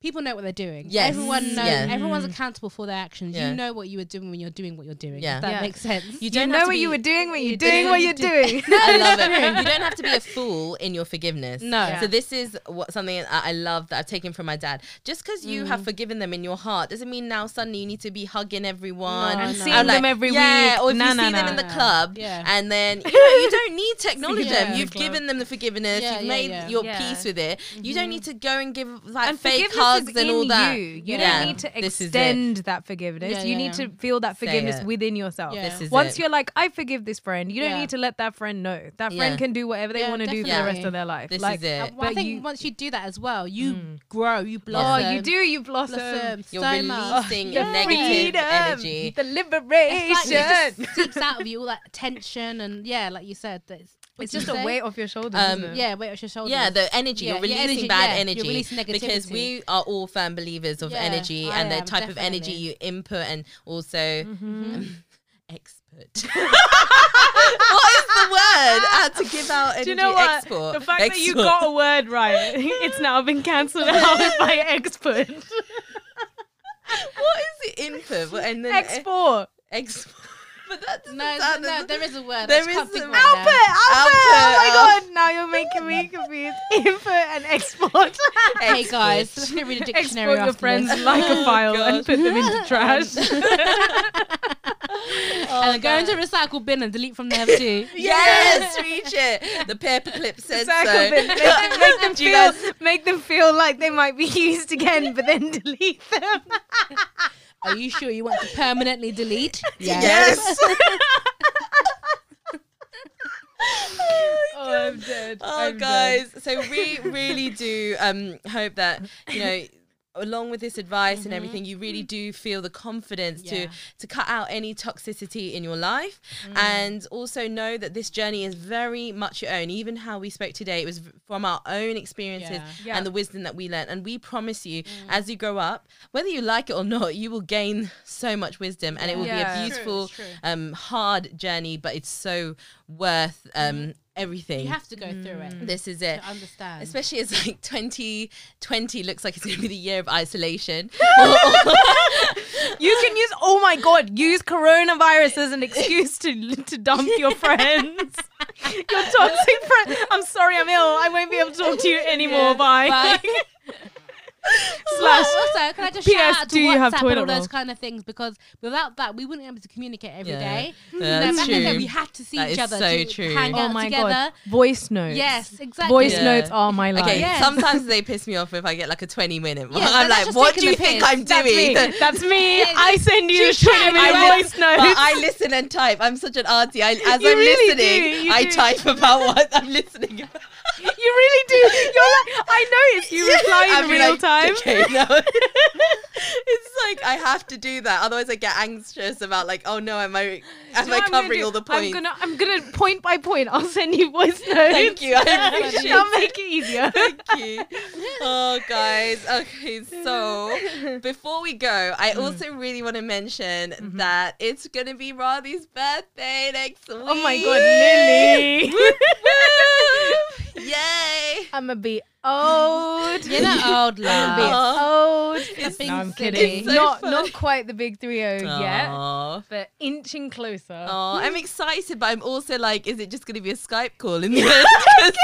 people know what they're doing. Yes. Everyone knows. Yeah. Everyone's accountable for their actions. Yeah. You know what you were doing when you're doing what you're doing. Yeah. If that yeah. makes sense. You, don't you know what you were doing when you're doing what you're doing. I love it. You don't have to be a fool in your forgiveness. No. Yeah. So this is what something I love that I've taken from my dad. Just because you mm. have forgiven them in your heart doesn't mean now suddenly you need to be hugging everyone. No, and no. seeing and like, them every yeah, week. Or if no, you no, see no, them no, in the no. club yeah. and then you, know, you don't need to acknowledge yeah, them. You've given them the forgiveness. Yeah, you've yeah, made yeah. your yeah. peace with it. You don't need to go and give like fake hugs. And in all that. You, you yeah. don't need to extend that forgiveness. Yeah, you yeah, need yeah. to feel that forgiveness within yourself. Yeah. This is Once it. You're like, I forgive this friend, you don't yeah. need to let that friend know. That friend yeah. can do whatever they yeah, want to do for the rest of their life. This like, is it. Well, I think you, once you do that as well, you mm. grow, you blossom. Oh, you do, you blossom. blossom you're so releasing oh, negative freedom, energy. The liberation. It's like it just seeps out of you, all that tension, and yeah, like you said, that's It's just a weight off your shoulders. Um, isn't it? Yeah, weight off your shoulders. Yeah, the energy. Yeah, you're releasing energy, bad yeah. energy. You're releasing negativity. Because we are all firm believers of yeah, energy I and am, the type definitely. Of energy you input, and also mm-hmm. um, expert. What is the word? I had to give out energy. Do you know what? Export. The fact export. That you got a word right, it's now been cancelled out by expert. What is the input? And then export. Export. But that no, sound, no, there is a word. There is Albert, right Albert, Albert, oh my god! Now you're making me confused. Input and export. Hey guys, let's get rid of dictionary. Export your friends like a file oh and put them into trash. Oh, and go into a recycle bin and delete from there too. Yes, reach it. The paperclip says recycle so. Bin. Make, them, make them feel, make them feel like they might be used again, but then delete them. Are you sure you want to permanently delete? Yes. yes. Oh, oh, I'm dead. Oh, I'm guys. Dead. So we really do um, hope that, you know, along with this advice mm-hmm. and everything, you really do feel the confidence yeah. to to cut out any toxicity in your life, mm. and also know that this journey is very much your own. Even how we spoke today, it was from our own experiences yeah. Yeah. and the wisdom that we learned, and we promise you mm. as you grow up, whether you like it or not, you will gain so much wisdom, and it will yeah. be a beautiful true, true. um hard journey, but it's so worth um mm. everything. You have to go mm. through it. This is it. To understand. Especially as like twenty twenty looks like it's going to be the year of isolation. You can use, oh my God, use coronavirus as an excuse to to dump your friends. Your toxic friend. I'm sorry, I'm ill. I won't be able to talk to you anymore. Yeah, bye. bye. Slash. Also, can I just P S shout out to do WhatsApp and all those kind of things, because without that we wouldn't be able to communicate every yeah. day. Yeah, that's no, true. Then we had to see that each other so to true. Hang oh out my together. God. Voice notes. Yes, exactly. Voice yeah. notes are my life. Okay, yes. Sometimes they piss me off if I get like a twenty minute one. Yeah, I'm like, what do you think I'm that's doing? Me. That's me. I send you twenty minute voice notes. But I listen and type. I'm such an arty. I, as you I'm really listening, do, I do. Type about what I'm listening about. You really do. You're like, I noticed you reply in real time. Okay, no. It's so like, I have to do that. Otherwise I get anxious about like, oh no, am I, am you know I covering all the points? I'm gonna, I'm gonna point by point. I'll send you voice notes. Thank you. I appreciate it. I'll make it easier. Thank you. Oh guys. Okay. So before we go, I also really want to mention mm-hmm. that it's going to be Radhi's birthday next week. Oh my God, Lily. Woo! Woo! Yay. I'm going to be old. You're not old, love. Oh. Old. It's, no, I'm kidding. So not funny. Not quite the big three oh yet, but inching closer. Oh, I'm excited, but I'm also like, is it just going to be a Skype call in the end?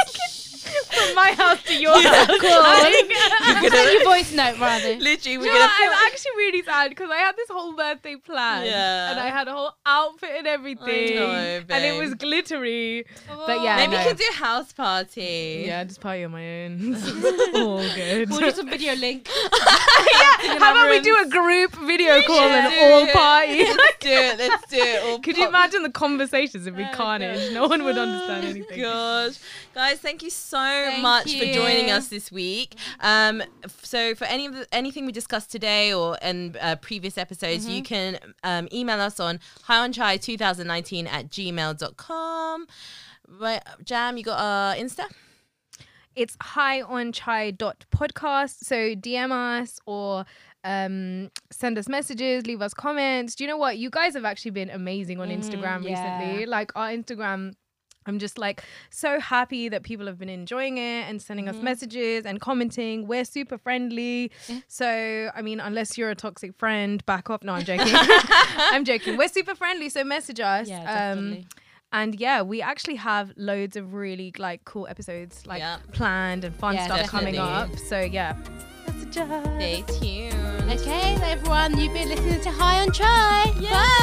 From my house to your yeah. house. Cool. I'll gonna... send you voice note, rather. Literally, we're no, gonna... I'm actually really sad because I had this whole birthday plan, yeah. and I had a whole outfit and everything, know, and it was glittery. Oh. But yeah, maybe no. we could do a house party. Yeah, just party on my own. Oh, good. We'll do some video link. Yeah, how about rooms. We do a group video we call and all party? Let's do it. Let's do it. All could you imagine the conversations if we oh, carnage? Gosh. No one would understand anything. Gosh, guys, thank you so. so thank much you. For joining us this week. Um, so for any of the, anything we discussed today or in uh, previous episodes, mm-hmm. you can um, email us on high on chai twenty nineteen at gmail dot com. Right, Jam, you got our Insta? It's high on chai dot podcast. So D M us or um, send us messages, leave us comments. Do you know what? You guys have actually been amazing on mm, Instagram yeah. recently. Like our Instagram... I'm just like so happy that people have been enjoying it and sending mm-hmm. us messages and commenting. We're super friendly. Yeah. So, I mean, unless you're a toxic friend, back off. No, I'm joking. I'm joking. We're super friendly. So message us. Yeah, definitely. Um, and yeah, we actually have loads of really like cool episodes like yeah. planned and fun yeah, stuff definitely. Coming up. So yeah. That's a job. Stay tuned. Okay, everyone, you've been listening to High on Chai. Yeah. Bye.